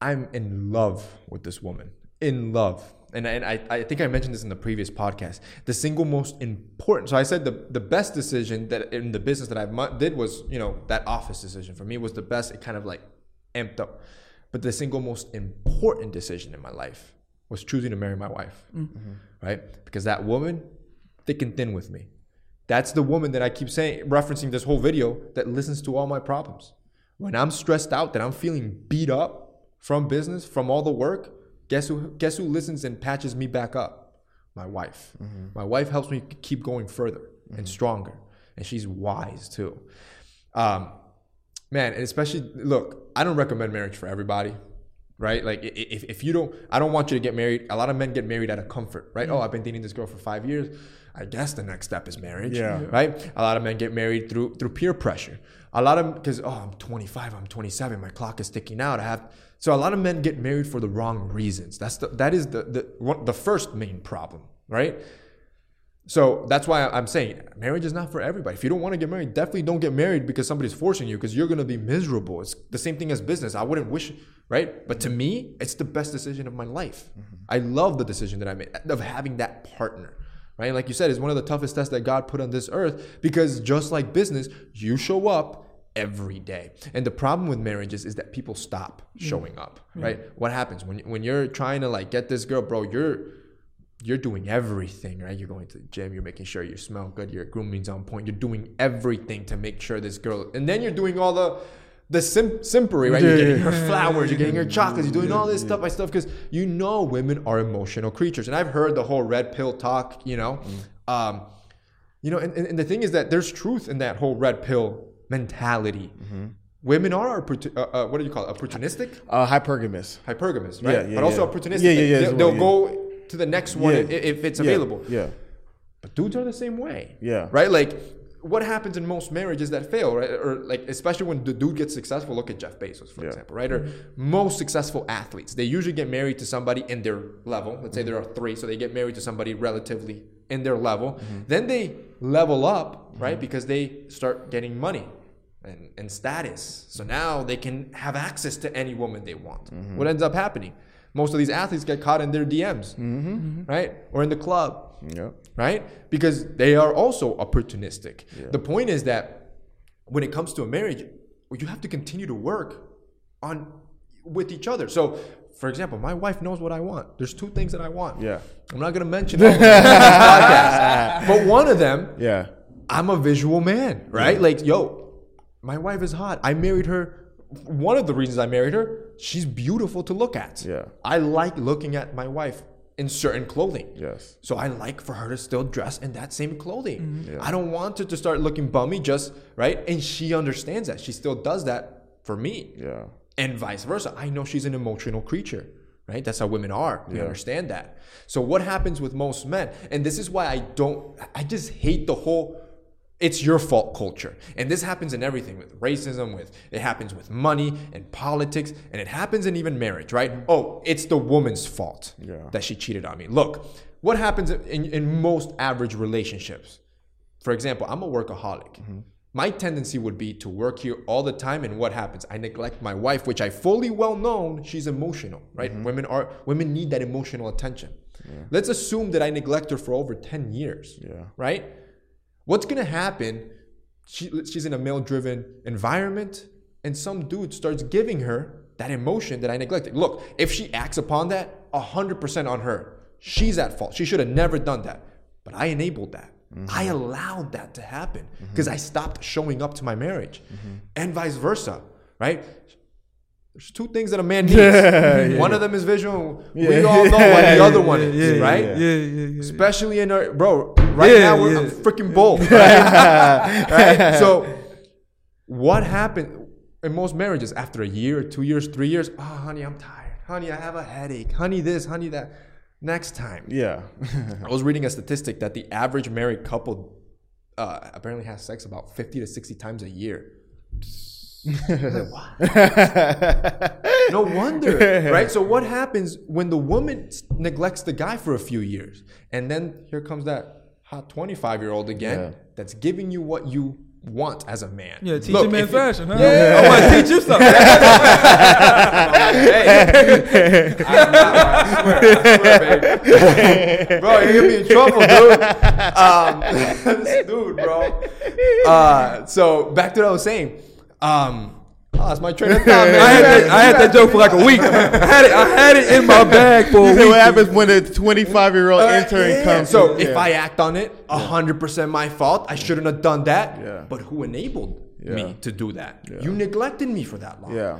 I'm in love with this woman, in love. And, and I, I think I mentioned this in the previous podcast. The single most important. So I said the, the best decision that in the business that I did was, you know, that office decision for me was the best. It kind of like amped up. But the single most important decision in my life was choosing to marry my wife, mm-hmm. right? Because that woman, thick and thin with me. That's the woman that I keep saying, referencing this whole video, that listens to all my problems. When I'm stressed out, that I'm feeling beat up from business, from all the work, Guess who guess who listens and patches me back up? My wife. Mm-hmm. My wife helps me keep going further mm-hmm. and stronger. And she's wise too. Um, man, and especially, look, I don't recommend marriage for everybody, right? Like if, if you don't, I don't want you to get married. A lot of men get married out of comfort, right? Mm-hmm. Oh, I've been dating this girl for five years. I guess the next step is marriage, yeah. right? A lot of men get married through through peer pressure. A lot of, because, oh, I'm twenty-five, I'm twenty-seven, my clock is ticking out. I have, so a lot of men get married for the wrong reasons. That's the, that is the, the, one, the first main problem, right? So that's why I'm saying marriage is not for everybody. If you don't want to get married, definitely don't get married because somebody's forcing you, because you're going to be miserable. It's the same thing as business. I wouldn't wish, right? But to me, it's the best decision of my life. Mm-hmm. I love the decision that I made of having that partner. Right? Like you said, it's one of the toughest tests that God put on this earth, because just like business, you show up every day. And the problem with marriages is that people stop showing up, right? Mm-hmm. What happens when when you're trying to like get this girl, bro, you're you're doing everything, right? You're going to the gym, you're making sure you smell good, your grooming's on point, you're doing everything to make sure this girl, and then you're doing all the the sim- simpery, right? Yeah. You're getting her flowers, you're getting her chocolates, you're doing all this yeah. stuff by stuff, because you know women are emotional creatures. And I've heard the whole red pill talk, you know. Mm. Um, you know, and, and the thing is that there's truth in that whole red pill mentality. Mm-hmm. Women are, uh, uh, what do you call it, opportunistic? Uh, hypergamous. Hypergamous, right? Yeah, yeah, but also yeah. opportunistic. Yeah, yeah, yeah, they'll well, they'll yeah. go to the next one yeah. if, if it's yeah. available. Yeah. But dudes are the same way. Yeah. Right? Like, what happens in most marriages that fail, right? Or like, especially when the dude gets successful, look at Jeff Bezos, for yeah. example, right? Or most successful athletes, they usually get married to somebody in their level. Let's mm-hmm. say there are three, so they get married to somebody relatively in their level. Mm-hmm. Then they level up, right? Mm-hmm. Because they start getting money and, and status. So now they can have access to any woman they want. Mm-hmm. What ends up happening? Most of these athletes get caught in their D Ms, mm-hmm. right? Or in the club. Yeah. Right? Because they are also opportunistic. Yeah. The point is that when it comes to a marriage, you have to continue to work on with each other. So, for example, my wife knows what I want. There's two things that I want. Yeah. I'm not going to mention them on this podcast, but one of them, yeah. I'm a visual man, right? Yeah. Like, yo, my wife is hot. I married her. One of the reasons I married her, she's beautiful to look at. Yeah. I like looking at my wife in certain clothing. Yes. So I like for her to still dress in that same clothing. Mm-hmm. Yeah. I don't want her to start looking bummy just, right? And she understands that. She still does that for me. Yeah. And vice versa. I know she's an emotional creature, right? That's how women are. We yeah. understand that. So what happens with most men, and this is why I don't, I just hate the whole it's your fault culture. And this happens in everything, with racism, with it happens with money and politics, and it happens in even marriage, right? Oh, it's the woman's fault yeah. that she cheated on me. Look, what happens in, in most average relationships? For example, I'm a workaholic. Mm-hmm. My tendency would be to work here all the time, and what happens? I neglect my wife, which I fully well known she's emotional, right? Mm-hmm. Women are women need that emotional attention. Yeah. Let's assume that I neglect her for over ten years, yeah. right? What's going to happen, she, she's in a male-driven environment, and some dude starts giving her that emotion that I neglected. Look, if she acts upon that, one hundred percent on her. She's at fault. She should have never done that. But I enabled that. Mm-hmm. I allowed that to happen because mm-hmm. I stopped showing up to my marriage. Mm-hmm. And vice versa, right? There's two things that a man needs. Yeah, yeah, one yeah. of them is visual. Yeah. We all know what the other one is, yeah, yeah, right? Yeah, yeah, yeah, yeah. Especially in our, bro, right yeah, now we're yeah. I'm freaking bold. Right? Right? So what happened in most marriages after a year, two years, three years? Oh, honey, I'm tired. Honey, I have a headache. Honey, this, honey, that. Next time. Yeah. I was reading a statistic that the average married couple uh, apparently has sex about fifty to sixty times a year. No wonder, right? So what happens when the woman neglects the guy for a few years, and then here comes that hot twenty-five year old again yeah. that's giving you what you want as a man. Yeah, teaching men's fashion. Huh? Yeah, I want to teach you something. Hey, I'm not, I swear, I swear, baby. Bro, you're gonna be in trouble, dude. Um, this dude, bro. Uh, so back to what I was saying. Um, oh, that's my train of thought, man. I had, that, I had that joke for like a week. I had it, I had it in my bag for a week. What happens when a twenty-five year old uh, intern yeah. comes? So yeah. if I act on it, one hundred percent my fault. I shouldn't have done that. Yeah. But who enabled yeah. me to do that? Yeah. You neglected me for that long. Yeah.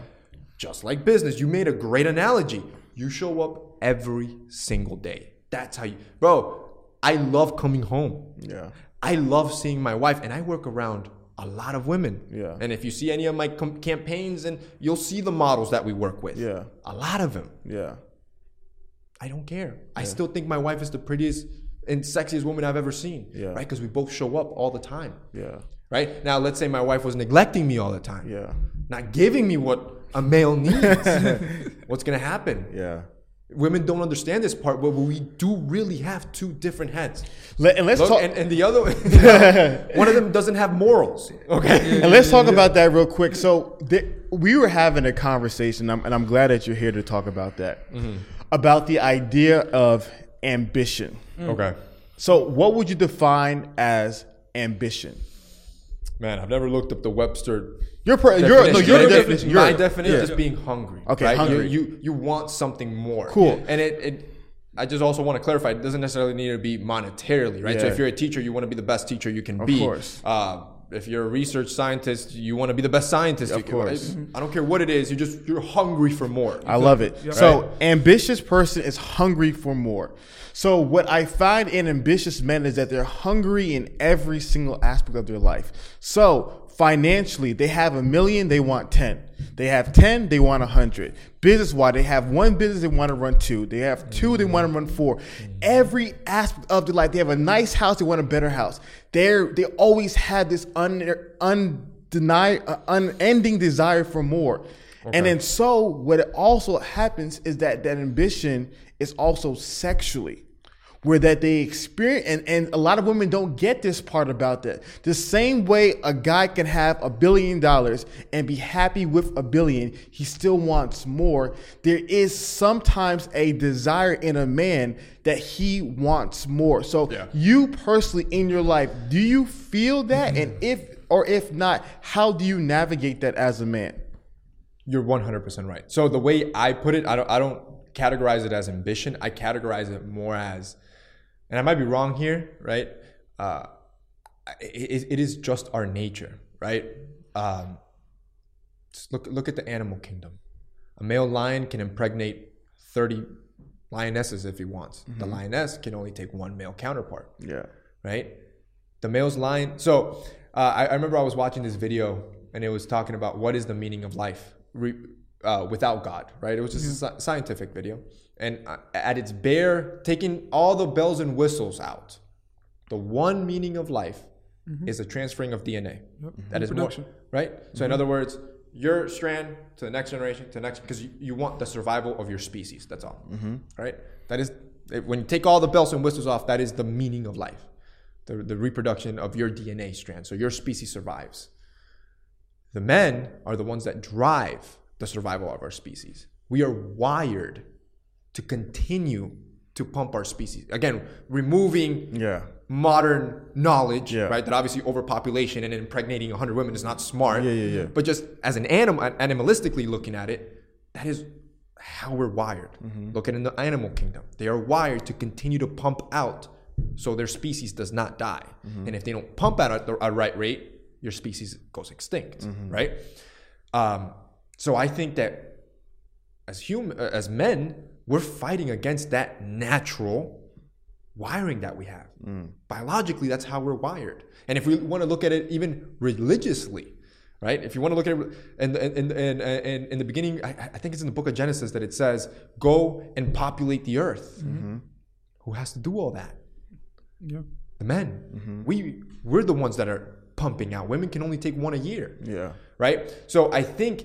Just like business, you made a great analogy. You show up every single day. That's how you, bro. I love coming home. Yeah. I love seeing my wife, and I work around a lot of women. Yeah. And if you see any of my com- campaigns, and you'll see the models that we work with. Yeah. A lot of them. Yeah. I don't care. Yeah. I still think my wife is the prettiest and sexiest woman I've ever seen. Yeah. Right? Because we both show up all the time. Yeah. Right? Now, let's say my wife was neglecting me all the time. Yeah. Not giving me what a male needs. What's going to happen? Yeah. Women don't understand this part, but we do really have two different heads. Let, and let's Look, talk. And, and the other, you know, one of them doesn't have morals. Okay. And let's talk about that real quick. So th- we were having a conversation, and I'm, and I'm glad that you're here to talk about that, mm-hmm. about the idea of ambition. Mm. Okay. So what would you define as ambition? Man, I've never looked up the Webster. Your per- definition. Your, no, your, your definition. Your, my definition yeah. is just being hungry. Okay, right? hungry. You, you you want something more. Cool. And it, it I just also want to clarify, it doesn't necessarily need to be monetarily, right? Yeah. So if you're a teacher, you want to be the best teacher you can of be. Of course. Uh, if you're a research sscientist, you want to be the best scientist of you can be. Of course. I don't care what it is. You just you're hungry for more. I love it. Yeah. So right? Ambitious person is hungry for more. So what I find in ambitious men is that they're hungry in every single aspect of their life. So financially, they have a million, they want ten. They have ten, they want one hundred. Business-wise, they have one business, they want to run two. They have two, they want to run four. Every aspect of their life, they have a nice house, they want a better house. They're, they always have this un, undeni- uh, unending desire for more. Okay. And then so what it also happens is that that ambition is also sexually, where that they experience, and, and a lot of women don't get this part about that. The same way a guy can have a billion dollars and be happy with a billion, he still wants more. There is sometimes a desire in a man that he wants more. So yeah. you personally in your life, do you feel that? Mm-hmm. And if, or if not, how do you navigate that as a man? You're one hundred percent right. So the way I put it, I don't, I don't categorize it as ambition. I categorize it more as, and I might be wrong here, right? Uh, it, it is just our nature, right? Um, just look look at the animal kingdom. A male lion can impregnate thirty lionesses if he wants. Mm-hmm. The lioness can only take one male counterpart. Yeah. Right? The male's lion. So uh, I, I remember I was watching this video and it was talking about what is the meaning of life Re, uh, without God, right? It was just mm-hmm. a scientific video. And at its bare, taking all the bells and whistles out, the one meaning of life mm-hmm. is the transferring of D N A. Yep. That is more, right? So mm-hmm. in other words, your strand to the next generation, to the next, because you, you want the survival of your species. That's all, mm-hmm. right? That is, when you take all the bells and whistles off, that is the meaning of life, the, the reproduction of your D N A strand. So your species survives. The men are the ones that drive the survival of our species. We are wired to continue to pump our species. Again, removing yeah. modern knowledge, yeah. right? That obviously overpopulation and impregnating one hundred women is not smart. Yeah, yeah, yeah. But just as an animal, animalistically looking at it, that is how we're wired. Mm-hmm. Look at in the animal kingdom. They are wired to continue to pump out so their species does not die. Mm-hmm. And if they don't pump out at the a right rate, your species goes extinct, mm-hmm. right? Um, so I think that as human, as men, we're fighting against that natural wiring that we have. Mm. Biologically, that's how we're wired. And if we want to look at it even religiously, right? If you want to look at it, and in, in, in, in, in the beginning, I, I think it's in the book of Genesis that it says, go and populate the earth. Mm-hmm. Who has to do all that? Yeah. The men. Mm-hmm. We, we're the ones that are pumping out. Women can only take one a year. Yeah. Right? So I think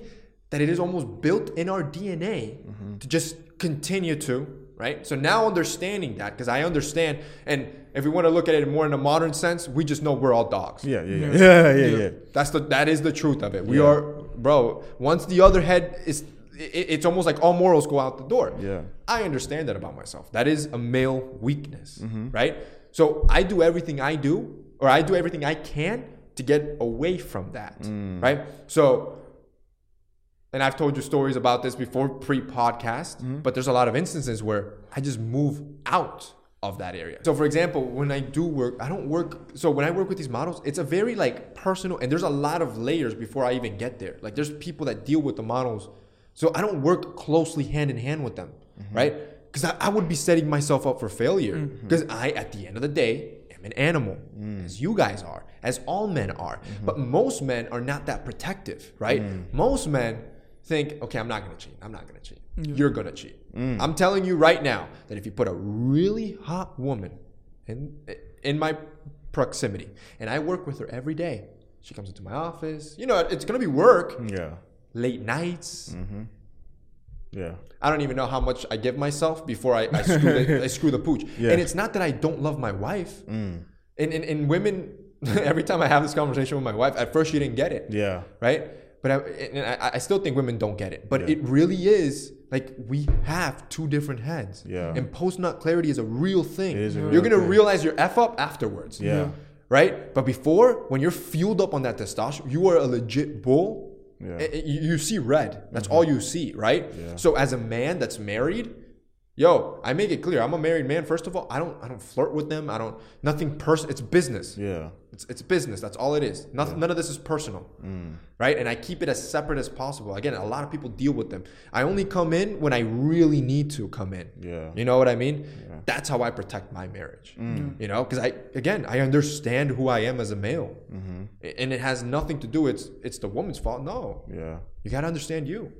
that it is almost built in our D N A mm-hmm. to just continue to, right? So now understanding that, because I understand, and if we want to look at it more in a modern sense, we just know we're all dogs. Yeah, yeah, yeah, yeah, yeah. yeah, yeah. That's the that is the truth of it. We yeah. are, bro. Once the other head is, it, it's almost like all morals go out the door. Yeah, I understand that about myself. That is a male weakness, mm-hmm. right? So I do everything I do, or I do everything I can to get away from that, mm. right? So. And I've told you stories about this before pre-podcast, mm-hmm. but there's a lot of instances where I just move out of that area. So for example, when I do work, I don't work. So when I work with these models, it's a very like personal, and there's a lot of layers before I even get there. Like there's people that deal with the models. So I don't work closely hand in hand with them, mm-hmm. right? Because I, I would be setting myself up for failure. Because mm-hmm. I, at the end of the day, am an animal, mm. as you guys are, as all men are. Mm-hmm. But most men are not that protective, right? Mm. Most men think, okay, I'm not going to cheat. I'm not going to cheat. Mm. You're going to cheat. Mm. I'm telling you right now that if you put a really hot woman in in my proximity, and I work with her every day, she comes into my office. You know, it's going to be work. Yeah. Late nights. Mm-hmm. Yeah. I don't even know how much I give myself before I, I, screw, the, I screw the pooch. Yeah. And it's not that I don't love my wife. Mm. And, and, and women, every time I have this conversation with my wife, at first she didn't get it. Yeah. Right? But I, and I, I still think women don't get it. But yeah. it really is like we have two different heads. Yeah. And post-nut clarity is a real thing. It is a real You're going to realize your F up afterwards. Yeah. Right? But before, when you're fueled up on that testosterone, you are a legit bull. Yeah. It, it, you see red. That's mm-hmm. all you see, right? Yeah. So as a man that's married, Yo, I make it clear. I'm a married man. First of all, I don't I don't flirt with them. I don't nothing personal. It's business. Yeah. It's it's business. That's all it is. Nothing. Yeah. None of this is personal. Mm. Right? And I keep it as separate as possible. Again, a lot of people deal with them. I only come in when I really need to come in. Yeah. You know what I mean? Yeah. That's how I protect my marriage. Mm. You know, because I again I understand who I am as a male, mm-hmm. and it has nothing to do. It's it's the woman's fault. No. Yeah. You gotta understand you.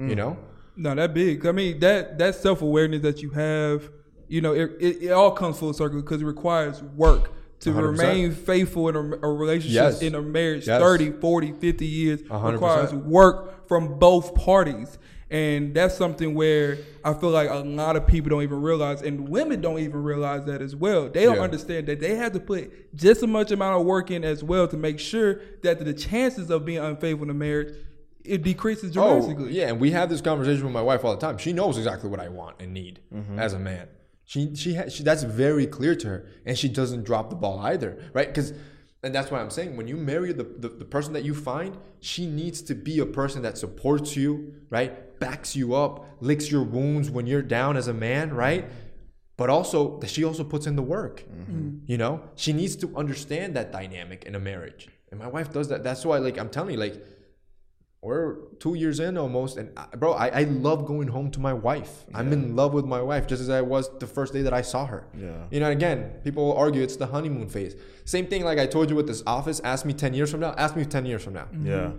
Mm. You know. No, that big. I mean, that that self-awareness that you have, you know, it it, it all comes full circle because it requires work to one hundred percent remain faithful in a, a relationship, yes. in a marriage, yes. thirty, forty, fifty years. one hundred percent Requires work from both parties. And that's something where I feel like a lot of people don't even realize, and women don't even realize that as well. They don't yeah. understand that they have to put just as much amount of work in as well to make sure that the chances of being unfaithful in a marriage, it decreases dramatically. Oh, yeah, and we have this conversation with my wife all the time. She knows exactly what I want and need mm-hmm. as a man. She she, ha- she that's very clear to her, and she doesn't drop the ball either, right? Because, and that's why I'm saying, when you marry the, the the person that you find, she needs to be a person that supports you, right? Backs you up, licks your wounds when you're down as a man, right? But also that she also puts in the work. Mm-hmm. You know, she needs to understand that dynamic in a marriage, and my wife does that. That's why, like, I'm telling you, like. We're two years in almost, and I, bro, I, I love going home to my wife. Yeah. I'm in love with my wife just as I was the first day that I saw her. Yeah. You know, again, people will argue it's the honeymoon phase. Same thing like I told you with this office. Ask me ten years from now. Ask me ten years from now. Mm-hmm. Yeah.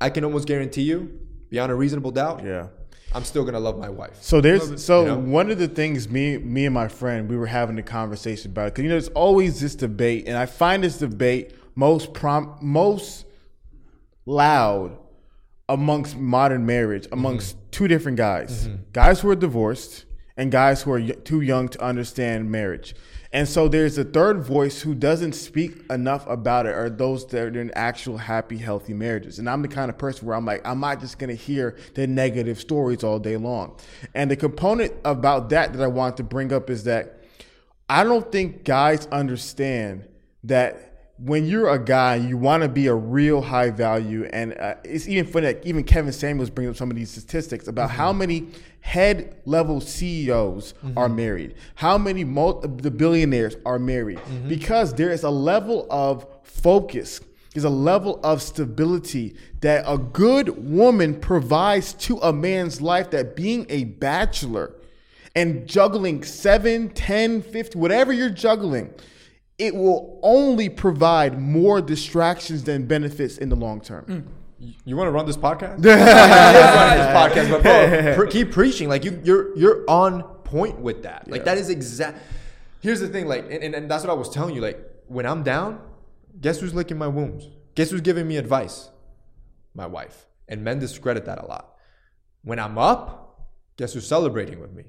I can almost guarantee you, beyond a reasonable doubt, yeah, I'm still gonna love my wife. So there's so you know? One of the things me me and my friend, we were having a conversation about it, because you know there's always this debate, and I find this debate most prom most loud amongst modern marriage, amongst mm-hmm. two different guys, mm-hmm. guys who are divorced and guys who are y- too young to understand marriage. And so there's a third voice who doesn't speak enough about it, or those that are in actual happy, healthy marriages. And I'm the kind of person where I'm like, I'm not just going to hear the negative stories all day long. And the component about that that I want to bring up is that I don't think guys understand that when you're a guy, you want to be a real high value. And uh, it's even funny that even Kevin Samuels brings up some of these statistics about mm-hmm. how many head level C E Os mm-hmm. are married, how many multi- the billionaires are married, mm-hmm. because there is a level of focus. There's a level of stability that a good woman provides to a man's life that being a bachelor and juggling seven, ten, fifty, whatever you're juggling, it will only provide more distractions than benefits in the long term. Mm. You want to run this podcast? yeah, run this podcast, but bro, pre- keep preaching. Like you, you're you're on point with that. Like yeah. that is exact. Here's the thing. Like, and, and, and that's what I was telling you. Like, when I'm down, guess who's licking my wounds? Guess who's giving me advice? My wife. And men discredit that a lot. When I'm up, guess who's celebrating with me?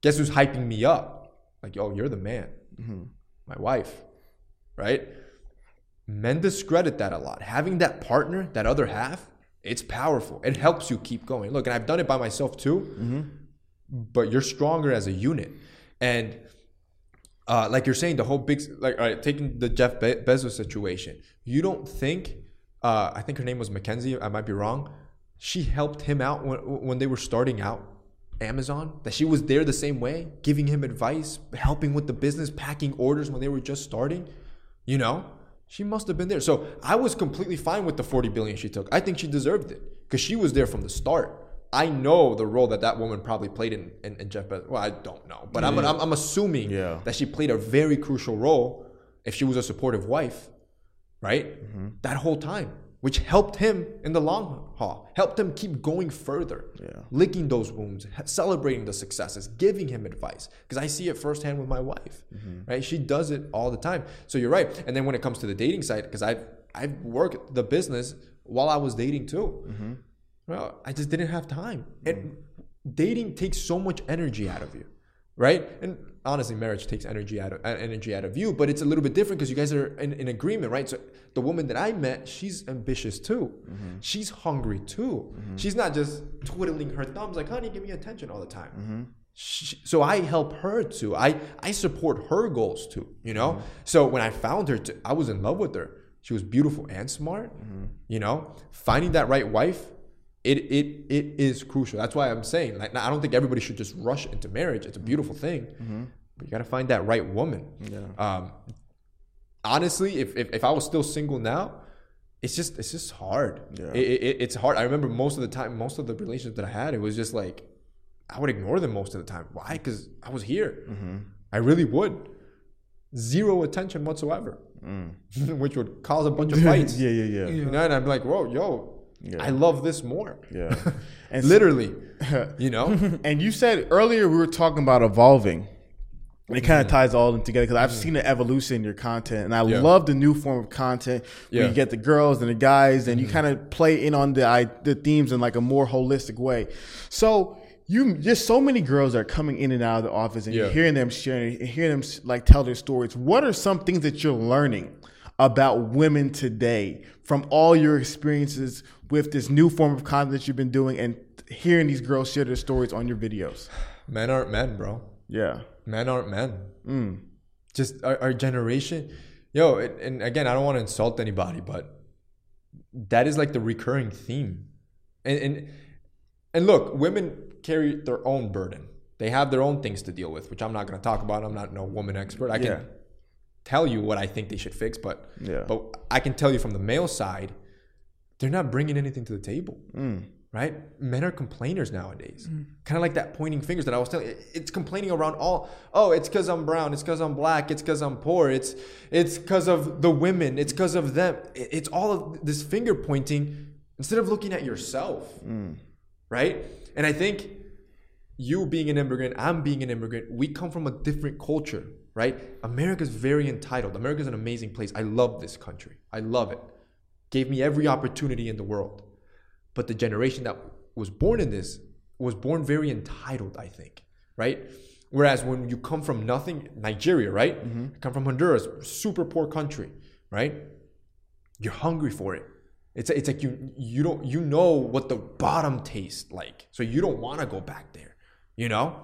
Guess who's hyping me up? Like, yo, you're the man. Mm-hmm. My wife, right? Men discredit that a lot. Having that partner, that other half, it's powerful. It helps you keep going. Look, and I've done it by myself too, mm-hmm. but you're stronger as a unit. And uh, like you're saying, the whole big, like all right, taking the Jeff Be- Bezos situation, you don't think, uh, I think her name was Mackenzie, I might be wrong. She helped him out when, when they were starting out Amazon, that she was there the same way, giving him advice, helping with the business, packing orders when they were just starting. You know, she must have been there. So I was completely fine with the forty billion she took. I think she deserved it because she was there from the start. I know the role that that woman probably played in, in, in Jeff Bezos. Well, I don't know, but yeah. I'm, I'm I'm assuming yeah. that she played a very crucial role if she was a supportive wife, right? Mm-hmm. That whole time, which helped him in the long haul, helped him keep going further, yeah. licking those wounds, celebrating the successes, giving him advice. Because I see it firsthand with my wife, mm-hmm. right? She does it all the time. So you're right. And then when it comes to the dating side, because I've, I've worked the business while I was dating too. Mm-hmm. Well, I just didn't have time. Mm-hmm. And dating takes so much energy out of you, right? And honestly, marriage takes energy out of energy out of you, but it's a little bit different because you guys are in, in agreement, right? So the woman that I met, she's ambitious too. Mm-hmm. She's hungry too. Mm-hmm. She's not just twiddling her thumbs like, honey, give me attention all the time. Mm-hmm. She, so I help her too. I, I support her goals too, you know? Mm-hmm. So when I found her, too, I was in love with her. She was beautiful and smart, mm-hmm. you know? Finding that right wife, It, it, it is crucial. That's why I'm saying, like, I don't think everybody should just rush into marriage. It's a beautiful thing, mm-hmm. but you got to find that right woman. Yeah. Um, honestly, if, if, if I was still single now, it's just, it's just hard. Yeah. It, it, it's hard. I remember most of the time, most of the relationships that I had, it was just like, I would ignore them most of the time. Why? Because I was here. Mm-hmm. I really would. Zero attention whatsoever, mm. which would cause a bunch of fights. yeah, yeah, yeah. You know, and I'm like, whoa, yo. Yeah. I love this more. Yeah, and literally, you know. And you said earlier we were talking about evolving. And it kind of mm. ties all of them together because I've mm. seen the evolution in your content, and I yeah. love the new form of content where yeah. you get the girls and the guys, and mm. you kind of play in on the I, the themes in like a more holistic way. So. You just so many girls are coming in and out of the office, and yeah. you're hearing them sharing, and hearing them like tell their stories. What are some things that you're learning about women today from all your experiences with this new form of content that you've been doing, and hearing these girls share their stories on your videos? Men aren't men, bro. Yeah, men aren't men. Mm. Just our, our generation, yo. It, and again, I don't want to insult anybody, but that is like the recurring theme. And and and look, women carry their own burden. They have their own things to deal with, which I'm not going to talk about. I'm not no woman expert. I yeah. can tell you what I think they should fix, but yeah. but I can tell you from the male side, they're not bringing anything to the table, mm. right? Men are complainers nowadays. Mm. Kind of like that pointing fingers that I was telling you. It's complaining around all, oh, it's because I'm brown. It's because I'm black. It's because I'm poor. It's it's because of the women. It's because of them. It's all of this finger pointing instead of looking at yourself, mm. right? And I think you being an immigrant, I'm being an immigrant, we come from a different culture, right? America's very entitled. America's an amazing place. I love this country. I love it. Gave me every opportunity in the world. But the generation that was born in this was born very entitled, I think, right? Whereas when you come from nothing, Nigeria, right? Mm-hmm. I come from Honduras, super poor country, right? You're hungry for it. It's it's like you you don't you know what the bottom tastes like, so you don't want to go back there, you know.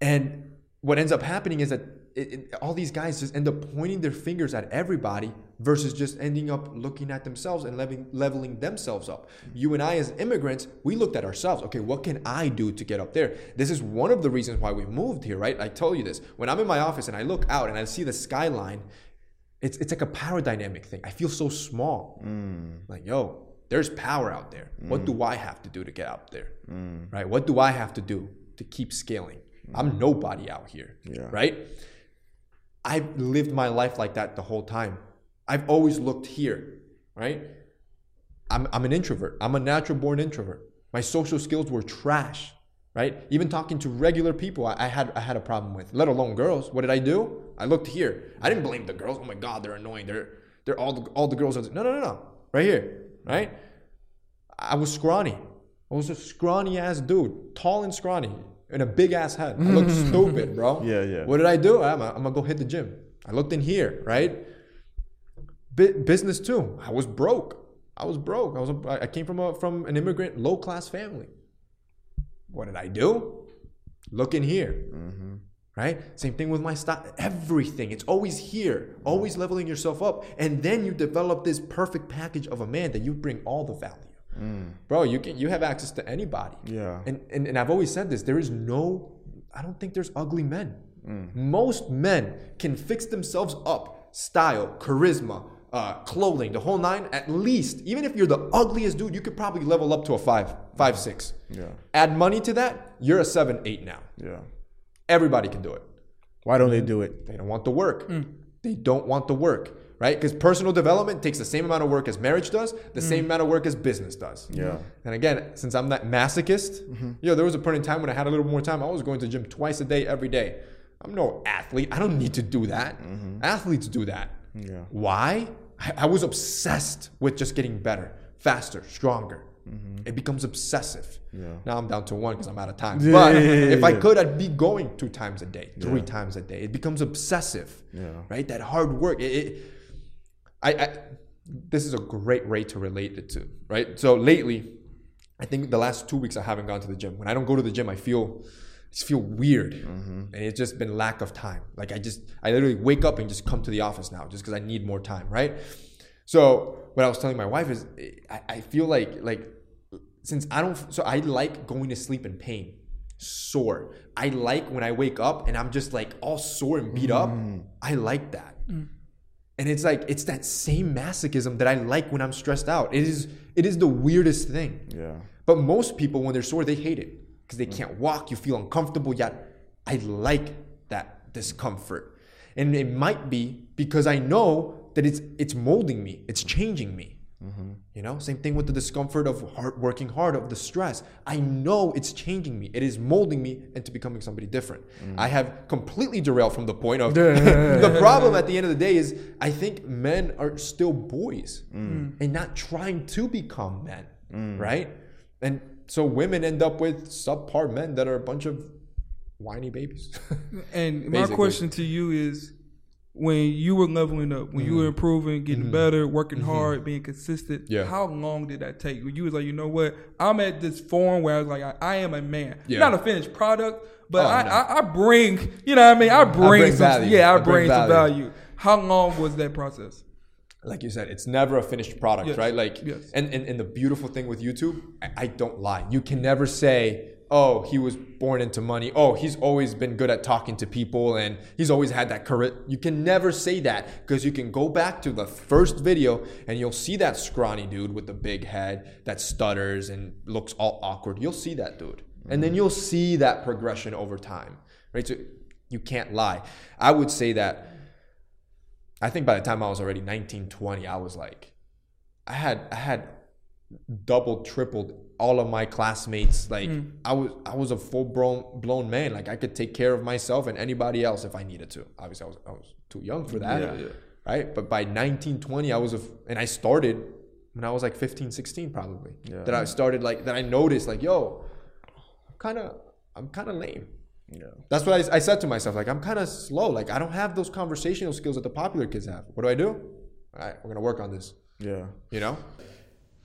And what ends up happening is that it, it, all these guys just end up pointing their fingers at everybody versus just ending up looking at themselves and leveling leveling themselves up. You and I as immigrants, we looked at ourselves. Okay, what can I do to get up there? This is one of the reasons why we moved here, right? I told you this. When I'm in my office and I look out and I see the skyline. It's it's like a power dynamic thing. I feel so small. Mm. Like, yo, there's power out there. Mm. What do I have to do to get out there? Mm. Right? What do I have to do to keep scaling? Mm. I'm nobody out here. Yeah. Right? I've lived my life like that the whole time. I've always looked here. Right? I'm I'm an introvert. I'm a natural born introvert. My social skills were trash. Right? Even talking to regular people, I, I had I had a problem with, let alone girls. What did I do? I looked here. I didn't blame the girls. Oh my God, they're annoying. They're they're all the, all the girls. Are, no, no, no, no. Right here, right? I was scrawny. I was a scrawny ass dude, tall and scrawny, and a big ass head. I looked stupid, bro. Yeah, yeah. What did I do? I'm, I'm gonna go hit the gym. I looked in here, right? B- business too. I was broke. I was broke. I was. A, I came from a from an immigrant, low class family. What did I do? Look in here, mm-hmm. right? Same thing with my style. Everything. It's always here, always leveling yourself up. And then you develop this perfect package of a man that you bring all the value. Mm. Bro, you can you have access to anybody. Yeah. And, and, and I've always said this, there is no, I don't think there's ugly men. Mm. Most men can fix themselves up, style, charisma, uh, clothing, the whole nine, at least. Even if you're the ugliest dude, you could probably level up to a five. Five, six. Yeah. Add money to that, you're a seven, eight now. Yeah. Everybody can do it. Why don't they do it? They don't want the work. Mm. They don't want the work, right? Because personal development takes the same amount of work as marriage does, the mm. same amount of work as business does. Yeah. And again, since I'm that masochist, mm-hmm. you know, there was a point in time when I had a little more time. I was going to the gym twice a day, every day. I'm no athlete. I don't need to do that. Mm-hmm. Athletes do that. Yeah. Why? I, I was obsessed with just getting better, faster, stronger. Mm-hmm. It becomes obsessive. Yeah. Now I'm down to one because I'm out of time. Yeah, but yeah, yeah, if yeah. I could, I'd be going two times a day, three yeah. times a day. It becomes obsessive, yeah. right? That hard work. It, it, I, I, this is a great way to relate it to, right? So lately, I think the last two weeks I haven't gone to the gym. When I don't go to the gym, I feel, I just feel weird, mm-hmm. and it's just been lack of time. Like I just, I literally wake up and just come to the office now, just because I need more time, right? So what I was telling my wife is, I, I feel like like. since I don't, so I like going to sleep in pain, sore. I like when I wake up and I'm just like all sore and beat mm. up. I like that. Mm. And it's like, it's that same masochism that I like when I'm stressed out. It is, it is the weirdest thing. Yeah. But most people, when they're sore, they hate it because they mm. can't walk. You feel uncomfortable. Yet I like that discomfort. And it might be because I know that it's, it's molding me. It's changing me. Mm-hmm. You know, same thing with the discomfort of hard, working hard, of the stress. I know it's changing me. It is molding me into becoming somebody different. Mm. I have completely derailed from the point of the problem at the end of the day is I think men are still boys mm. and not trying to become men, mm. right? And so women end up with subpar men that are a bunch of whiny babies. And my question to you is, when you were leveling up, when mm-hmm. you were improving, getting mm-hmm. better, working mm-hmm. hard, being consistent, yeah. how long did that take? When you was like, you know what? I'm at this form where I was like, I, I am a man. Yeah. Not a finished product, but oh, I, no. I, I bring, you know what I mean? I bring, I bring some value. Yeah, I, I bring, bring value. some value. How long was that process? Like you said, it's never a finished product, yes. right? Like, yes. and, and, and the beautiful thing with YouTube, I, I don't lie. You can never say, oh, he was born into money. Oh, he's always been good at talking to people and he's always had that courage. You can never say that because you can go back to the first video and you'll see that scrawny dude with the big head that stutters and looks all awkward. You'll see that dude. Mm-hmm. And then you'll see that progression over time, right? So you can't lie. I would say that I think by the time I was already nineteen, twenty, I was like, I had, I had doubled, tripled all of my classmates, like mm. I was I was a full blown blown man. Like I could take care of myself and anybody else if I needed to. Obviously I was I was too young for that. Yeah, yeah. Right? But by nineteen, twenty I was a, and I started when I was like fifteen, sixteen probably. Yeah. That I started like that I noticed like, yo, I'm kinda I'm kinda lame. Yeah. That's what I, I said to myself, like I'm kinda slow. Like I don't have those conversational skills that the popular kids have. What do I do? All right, we're gonna work on this. Yeah. You know?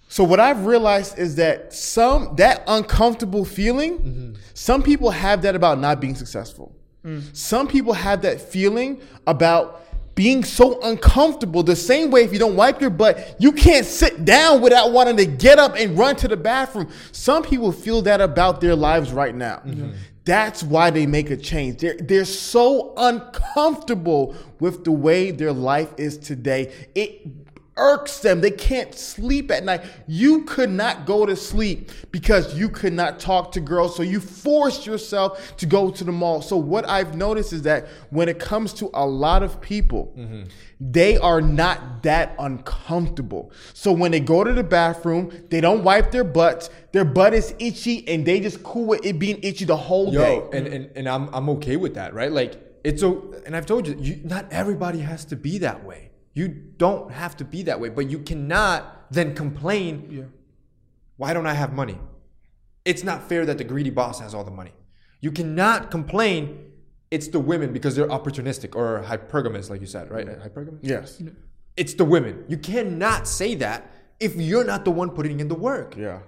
So what I've realized is that some that uncomfortable feeling, mm-hmm. some people have that about not being successful. Mm. Some people have that feeling about being so uncomfortable. The same way if you don't wipe your butt, you can't sit down without wanting to get up and run to the bathroom. Some people feel that about their lives right now. Mm-hmm. That's why they make a change. They're, they're so uncomfortable with the way their life is today. It irks them. They can't sleep at night. You could not go to sleep because you could not talk to girls, so you forced yourself to go to the mall. So what I've noticed is that when it comes to a lot of people, mm-hmm. they are not that uncomfortable. So when they go to the bathroom, they don't wipe their butts. Their butt is itchy and they just cool with it being itchy the whole Yo, day. And, and, and I'm, I'm okay with that, right? Like it's a, and I've told you, you, not everybody has to be that way. You don't have to be that way, but you cannot then complain, yeah. why don't I have money? It's not fair that the greedy boss has all the money. You cannot complain, it's the women because they're opportunistic or hypergamous, like you said, right? Hypergamous? Yes. It's the women. You cannot say that if you're not the one putting in the work. Yeah.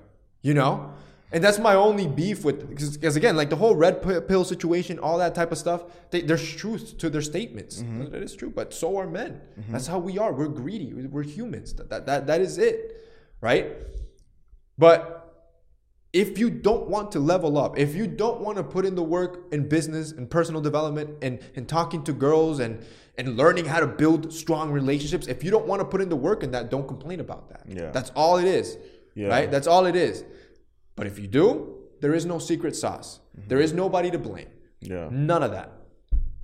You know? And that's my only beef with, because again, like the whole red pill situation, all that type of stuff, they, there's truth to their statements. Mm-hmm. That is true, but so are men. Mm-hmm. That's how we are. We're greedy. We're humans. That, that, that, that is it, right? But if you don't want to level up, if you don't want to put in the work in business and personal development and, and talking to girls and, and learning how to build strong relationships, if you don't want to put in the work in that, don't complain about that. Yeah. That's all it is, yeah. right? That's all it is. But if you do, there is no secret sauce. Mm-hmm. There is nobody to blame. Yeah. None of that.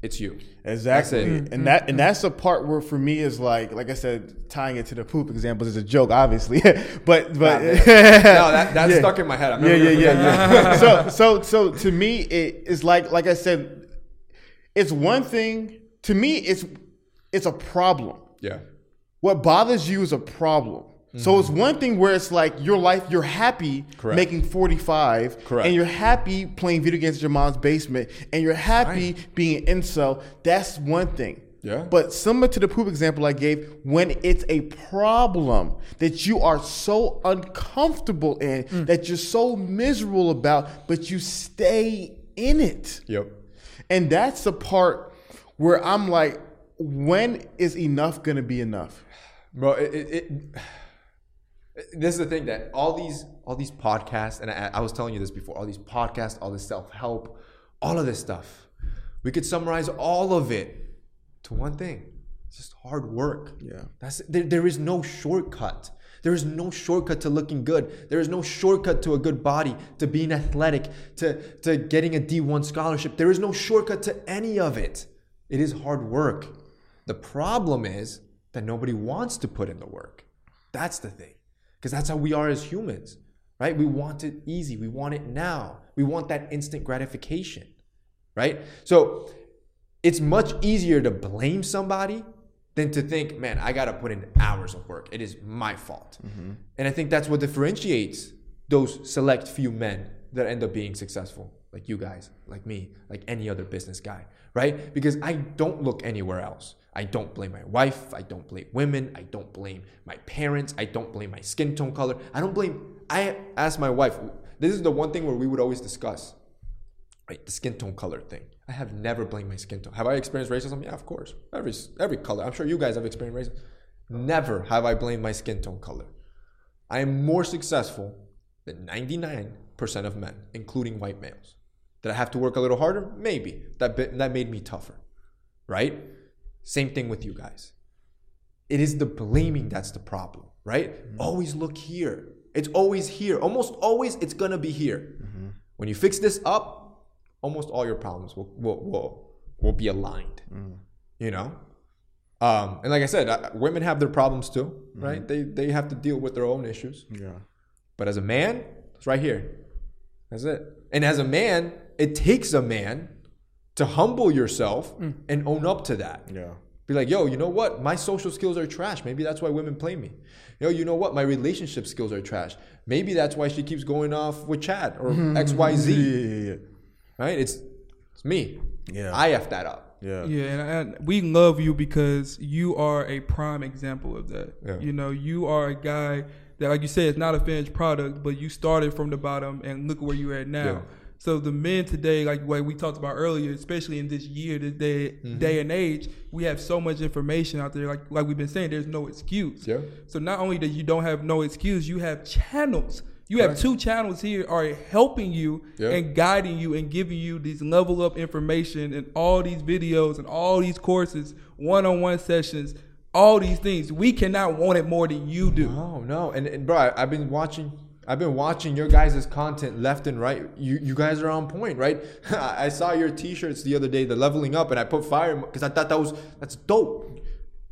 It's you. Exactly. That's it. And that and that's the part where for me is like like I said, tying it to the poop examples is a joke, obviously. but but nah, no, that that's yeah. stuck in my head. I'm yeah, yeah, yeah, yeah, yeah. so so so to me it is like like I said, it's one thing to me it's it's a problem. Yeah. What bothers you is a problem. Mm-hmm. So it's one thing where it's like your life, you're happy Correct. making forty-five Correct. and you're happy playing video games in your mom's basement and you're happy right. being an incel. That's one thing. Yeah. But similar to the poop example I gave, when it's a problem that you are so uncomfortable in, mm. that you're so miserable about, but you stay in it. Yep. And that's the part where I'm like, when is enough going to be enough? Bro, it... it, it This is the thing that all these all these podcasts, and I, I was telling you this before, all these podcasts, all this self-help, all of this stuff, we could summarize all of it to one thing. It's just hard work. Yeah. That's there, there is no shortcut. There is no shortcut to looking good. There is no shortcut to a good body, to being athletic, to, to getting a D one scholarship. There is no shortcut to any of it. It is hard work. The problem is that nobody wants to put in the work. That's the thing. Because that's how we are as humans, right? We want it easy. We want it now. We want that instant gratification, right? So it's much easier to blame somebody than to think, man, I got to put in hours of work. It is my fault. Mm-hmm. And I think that's what differentiates those select few men that end up being successful, like you guys, like me, like any other business guy, right? Because I don't look anywhere else. I don't blame my wife. I don't blame women. I don't blame my parents. I don't blame my skin tone color. I don't blame... I asked my wife, this is the one thing where we would always discuss, right? The skin tone color thing. I have never blamed my skin tone. Have I experienced racism? Yeah, of course. Every every color. I'm sure you guys have experienced racism. Never have I blamed my skin tone color. I am more successful than ninety-nine percent of men, including white males. Did I have to work a little harder? Maybe. That, that made me tougher, right? Same thing with you guys. It is the blaming that's the problem, right? Mm-hmm. Always look here. It's always here. Almost always it's going to be here. Mm-hmm. When you fix this up, almost all your problems will will will, will be aligned, mm. you know? Um, and like I said, I, women have their problems too, mm-hmm. right? They they have to deal with their own issues. Yeah. But as a man, it's right here. That's it. And as a man, it takes a man to humble yourself mm. and own up to that. Yeah. Be like, yo, you know what? My social skills are trash. Maybe that's why women play me. Yo, you know what? My relationship skills are trash. Maybe that's why she keeps going off with Chad or X Y Z. Yeah. Right? It's it's me. Yeah. I F that up. Yeah. Yeah. And, and we love you because you are a prime example of that. Yeah. You know, you are a guy that, like you said, it's not a finished product, but you started from the bottom and look where you're at now. Yeah. So the men today, like what we talked about earlier, especially in this year, this day, mm-hmm. day and age, we have so much information out there. Like like we've been saying, there's no excuse. Yeah. So not only that you don't have no excuse, you have channels. You Correct. have two channels here are helping you yeah. and guiding you and giving you these level up information and all these videos and all these courses, one-on-one sessions, all these things. We cannot want it more than you do. No, no. And, and bro, I've been watching... I've been watching your guys' content left and right. You you guys are on point, right? I saw your t-shirts the other day, the leveling up, and I put fire because I thought that was that's dope.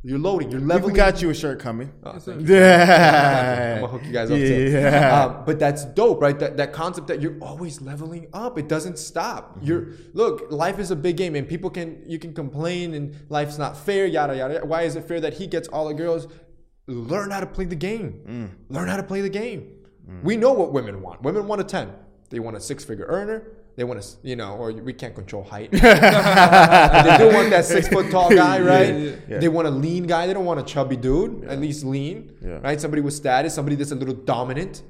You're loading, you're leveling. We got you a shirt coming. Oh, yeah. I'm gonna hook you guys up too. Yeah. Um, but that's dope, right? That that concept that you're always leveling up. It doesn't stop. Mm-hmm. You're look, life is a big game, and people can you can complain and life's not fair, yada yada. Why is it fair that he gets all the girls? Learn how to play the game. Mm. Learn how to play the game. We know what women want. Women want a ten. They want a six-figure earner. They want to, you know, or we can't control height. They do want that six-foot-tall guy, right? Yeah, yeah. They want a lean guy. They don't want a chubby dude, yeah. at least lean, yeah. right? Somebody with status, somebody that's a little dominant.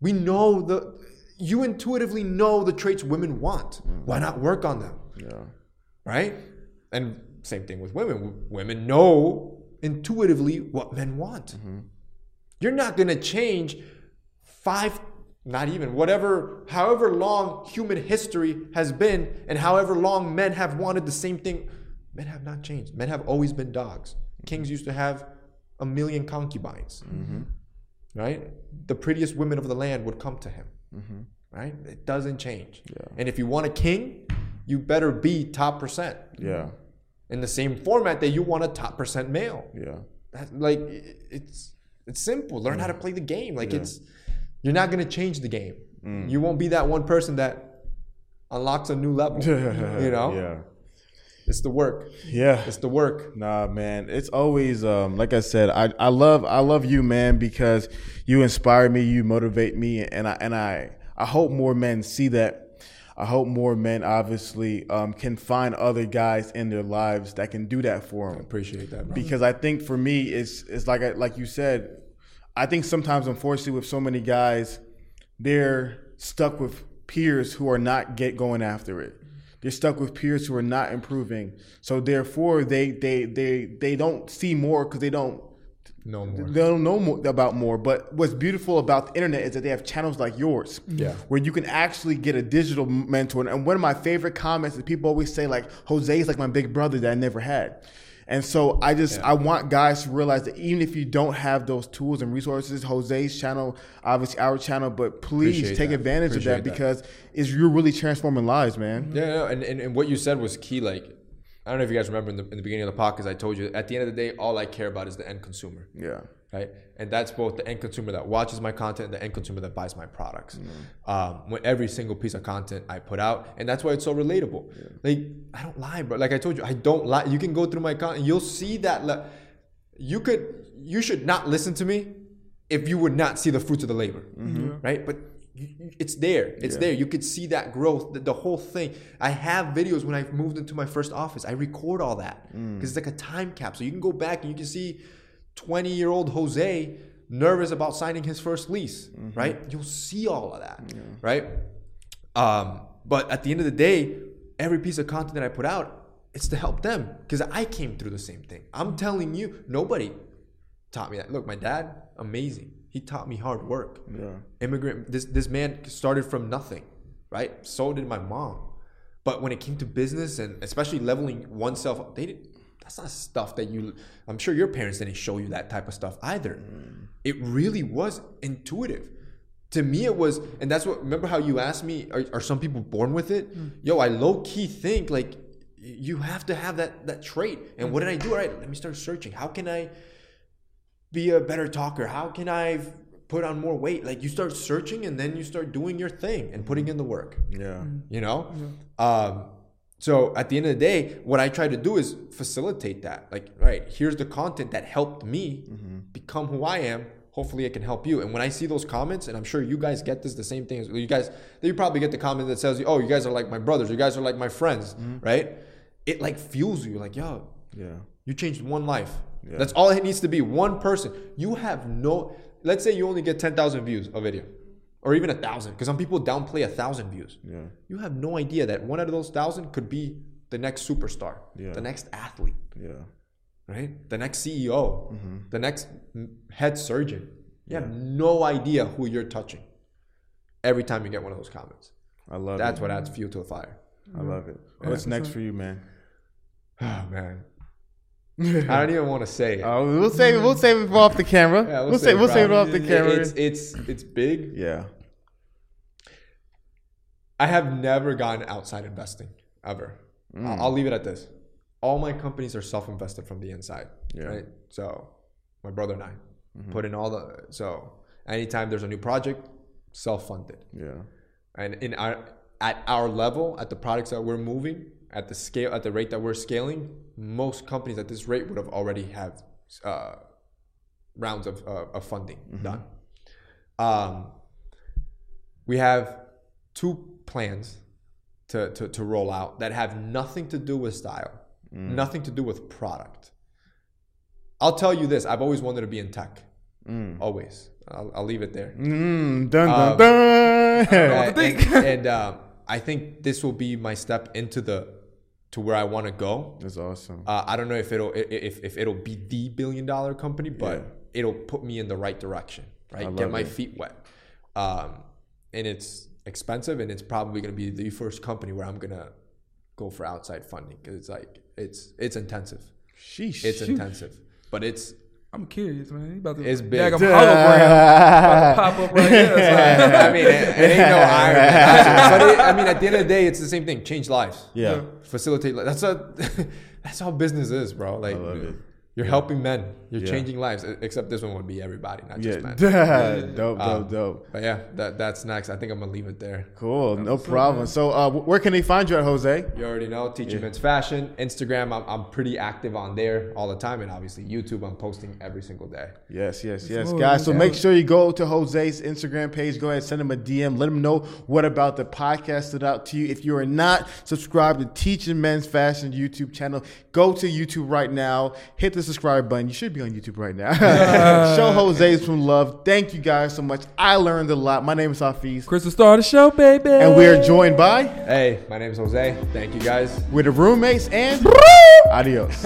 We know the, you intuitively know the traits women want. Mm. Why not work on them? Yeah. Right? And same thing with women. Women know intuitively what men want. Mm-hmm. You're not going to change... Five, not even, whatever, however long human history has been and however long men have wanted the same thing. Men have not changed. Men have always been dogs. Kings used to have a million concubines, mm-hmm. right? The prettiest women of the land would come to him, mm-hmm. right? It doesn't change. Yeah. And if you want a king, you better be top percent. Yeah. In the same format that you want a top percent male. Yeah. That's like, it's, it's simple. Learn yeah. how to play the game. Like yeah. it's... You're not going to change the game. Mm. You won't be that one person that unlocks a new level, you know? Yeah. It's the work. Yeah. It's the work. Nah, man. It's always, um, like I said, I, I love I love you, man, because you inspire me, you motivate me, and I and I, I hope more men see that. I hope more men, obviously, um, can find other guys in their lives that can do that for them. I appreciate that, bro. Because I think for me, it's it's like I, like you said, I think sometimes, unfortunately, with so many guys, they're stuck with peers who are not get going after it. They're stuck with peers who are not improving. So therefore, they they they they don't see more because they don't know more. They'll know more about more. But what's beautiful about the internet is that they have channels like yours, yeah, where you can actually get a digital mentor. And one of my favorite comments that people always say, like, Jose is like my big brother that I never had. And so I just, yeah. I want guys to realize that even if you don't have those tools and resources, Jose's channel, obviously our channel, but please Appreciate take that. advantage Appreciate of that, that. because it's, you're really transforming lives, man. Yeah, no, and, and, and what you said was key. Like, I don't know if you guys remember in the, in the beginning of the podcast, I told you at the end of the day, all I care about is the end consumer. Yeah. Right. And that's both the end consumer that watches my content and the end consumer that buys my products. Mm-hmm. Um, with every single piece of content I put out. And that's why it's so relatable. Yeah. Like, I don't lie, bro. Like I told you, I don't lie. You can go through my content. You'll see that. Like, you could, you should not listen to me if you would not see the fruits of the labor. Mm-hmm. Right. But it's there. It's yeah. there. You could see that growth, the, the whole thing. I have videos when I moved into my first office. I record all that because mm. it's like a time capsule. You can go back and you can see twenty-year-old Jose nervous about signing his first lease, mm-hmm. right? You'll see all of that, yeah. right? Um, but at the end of the day, every piece of content that I put out, it's to help them because I came through the same thing. I'm telling you, nobody taught me that. Look, my dad, amazing. He taught me hard work. Yeah. Immigrant. This this man started from nothing, right? So did my mom. But when it came to business and especially leveling oneself up, they didn't. That's not stuff that you. I'm sure your parents didn't show you that type of stuff either. Mm. It really was intuitive. To me, it was, and that's what. Remember how you asked me, are, are some people born with it? Mm. Yo, I low key think like you have to have that that trait. And mm. what did I do? All right, let me start searching. How can I be a better talker? How can I put on more weight? Like you start searching and then you start doing your thing and putting in the work. Yeah. You know? Yeah. Um, so at the end of the day, what I try to do is facilitate that. Like, right, here's the content that helped me mm-hmm. become who I am. Hopefully it can help you. And when I see those comments, and I'm sure you guys get this the same thing as you guys, you probably get the comment that says, oh, you guys are like my brothers. You guys are like my friends, mm-hmm. right? It like fuels you. Like, yo, yeah, you changed one life. Yeah. That's all it needs to be. One person. You have no, let's say you only get ten thousand views a video or even a thousand, because some people downplay a thousand views. Yeah. You have no idea that one out of those thousand could be the next superstar, yeah. the next athlete, yeah. right? The next C E O, mm-hmm. the next head surgeon. You yeah. have no idea who you're touching every time you get one of those comments. I love That's it. That's what adds fuel to the fire. I love it. Yeah. What's next for you, man? Oh, man. I don't even want to say it. Uh, we'll save it. We'll save it off the camera. Yeah, we'll, we'll save. It, we'll save it off the camera. It's it's it's big. Yeah. I have never gotten outside investing ever. Mm. I'll, I'll leave it at this. All my companies are self-invested from the inside. Yeah. Right. So my brother and I mm-hmm. put in all the. So anytime there's a new project, self-funded. Yeah. And in our at our level, at the products that we're moving, at the scale, at the rate that we're scaling, most companies at this rate would have already have uh, rounds of, uh, of funding mm-hmm. done. Um, we have two plans to, to, to roll out that have nothing to do with style, mm. nothing to do with product. I'll tell you this. I've always wanted to be in tech. Mm. Always. I'll, I'll leave it there. Mm, dun, dun, um, dun. I don't know what to think. And, and um, I think this will be my step into the to where I want to go. That's awesome. Uh, I don't know if it'll if, if it'll be the billion dollar company, but yeah. it'll put me in the right direction, right? Get my it. feet wet. Um, and it's expensive, and it's probably going to be the first company where I'm going to go for outside funding because it's like it's it's intensive. Sheesh. It's intensive, but it's. I'm curious, man. You about to it's big. Like a hologram about to pop up right here. Like, I mean, it, it ain't no iron. But it, I mean, at the end of the day, it's the same thing. Change lives. Yeah. yeah. Facilitate. That's a, that's how business is, bro. Like, dude, you're yeah. helping men. You're yeah. changing lives. Except this one would be everybody, not just yeah. men. yeah. Dope, dope, um, dope. But yeah, that that's next. I think I'm gonna leave it there. Cool, no problem. So, uh, where can they find you at, Jose? You already know. Teaching yeah. Men's Fashion. Instagram. I'm I'm pretty active on there all the time, and obviously YouTube. I'm posting every single day. Yes, yes, yes, oh, guys. So yeah. make sure you go to Jose's Instagram page. Go ahead, and send him a D M. Let him know what about the podcast stood out to you. If you are not subscribed to Teaching Men's Fashion YouTube channel, go to YouTube right now. Hit the subscribe button. You should be on YouTube right now. Show Jose's some love. Thank you guys so much. I learned a lot. My name is Hafeez. Chris the star of the show, baby. And we are joined by. Hey, my name is Jose. Thank you guys. We're the roommates and adios.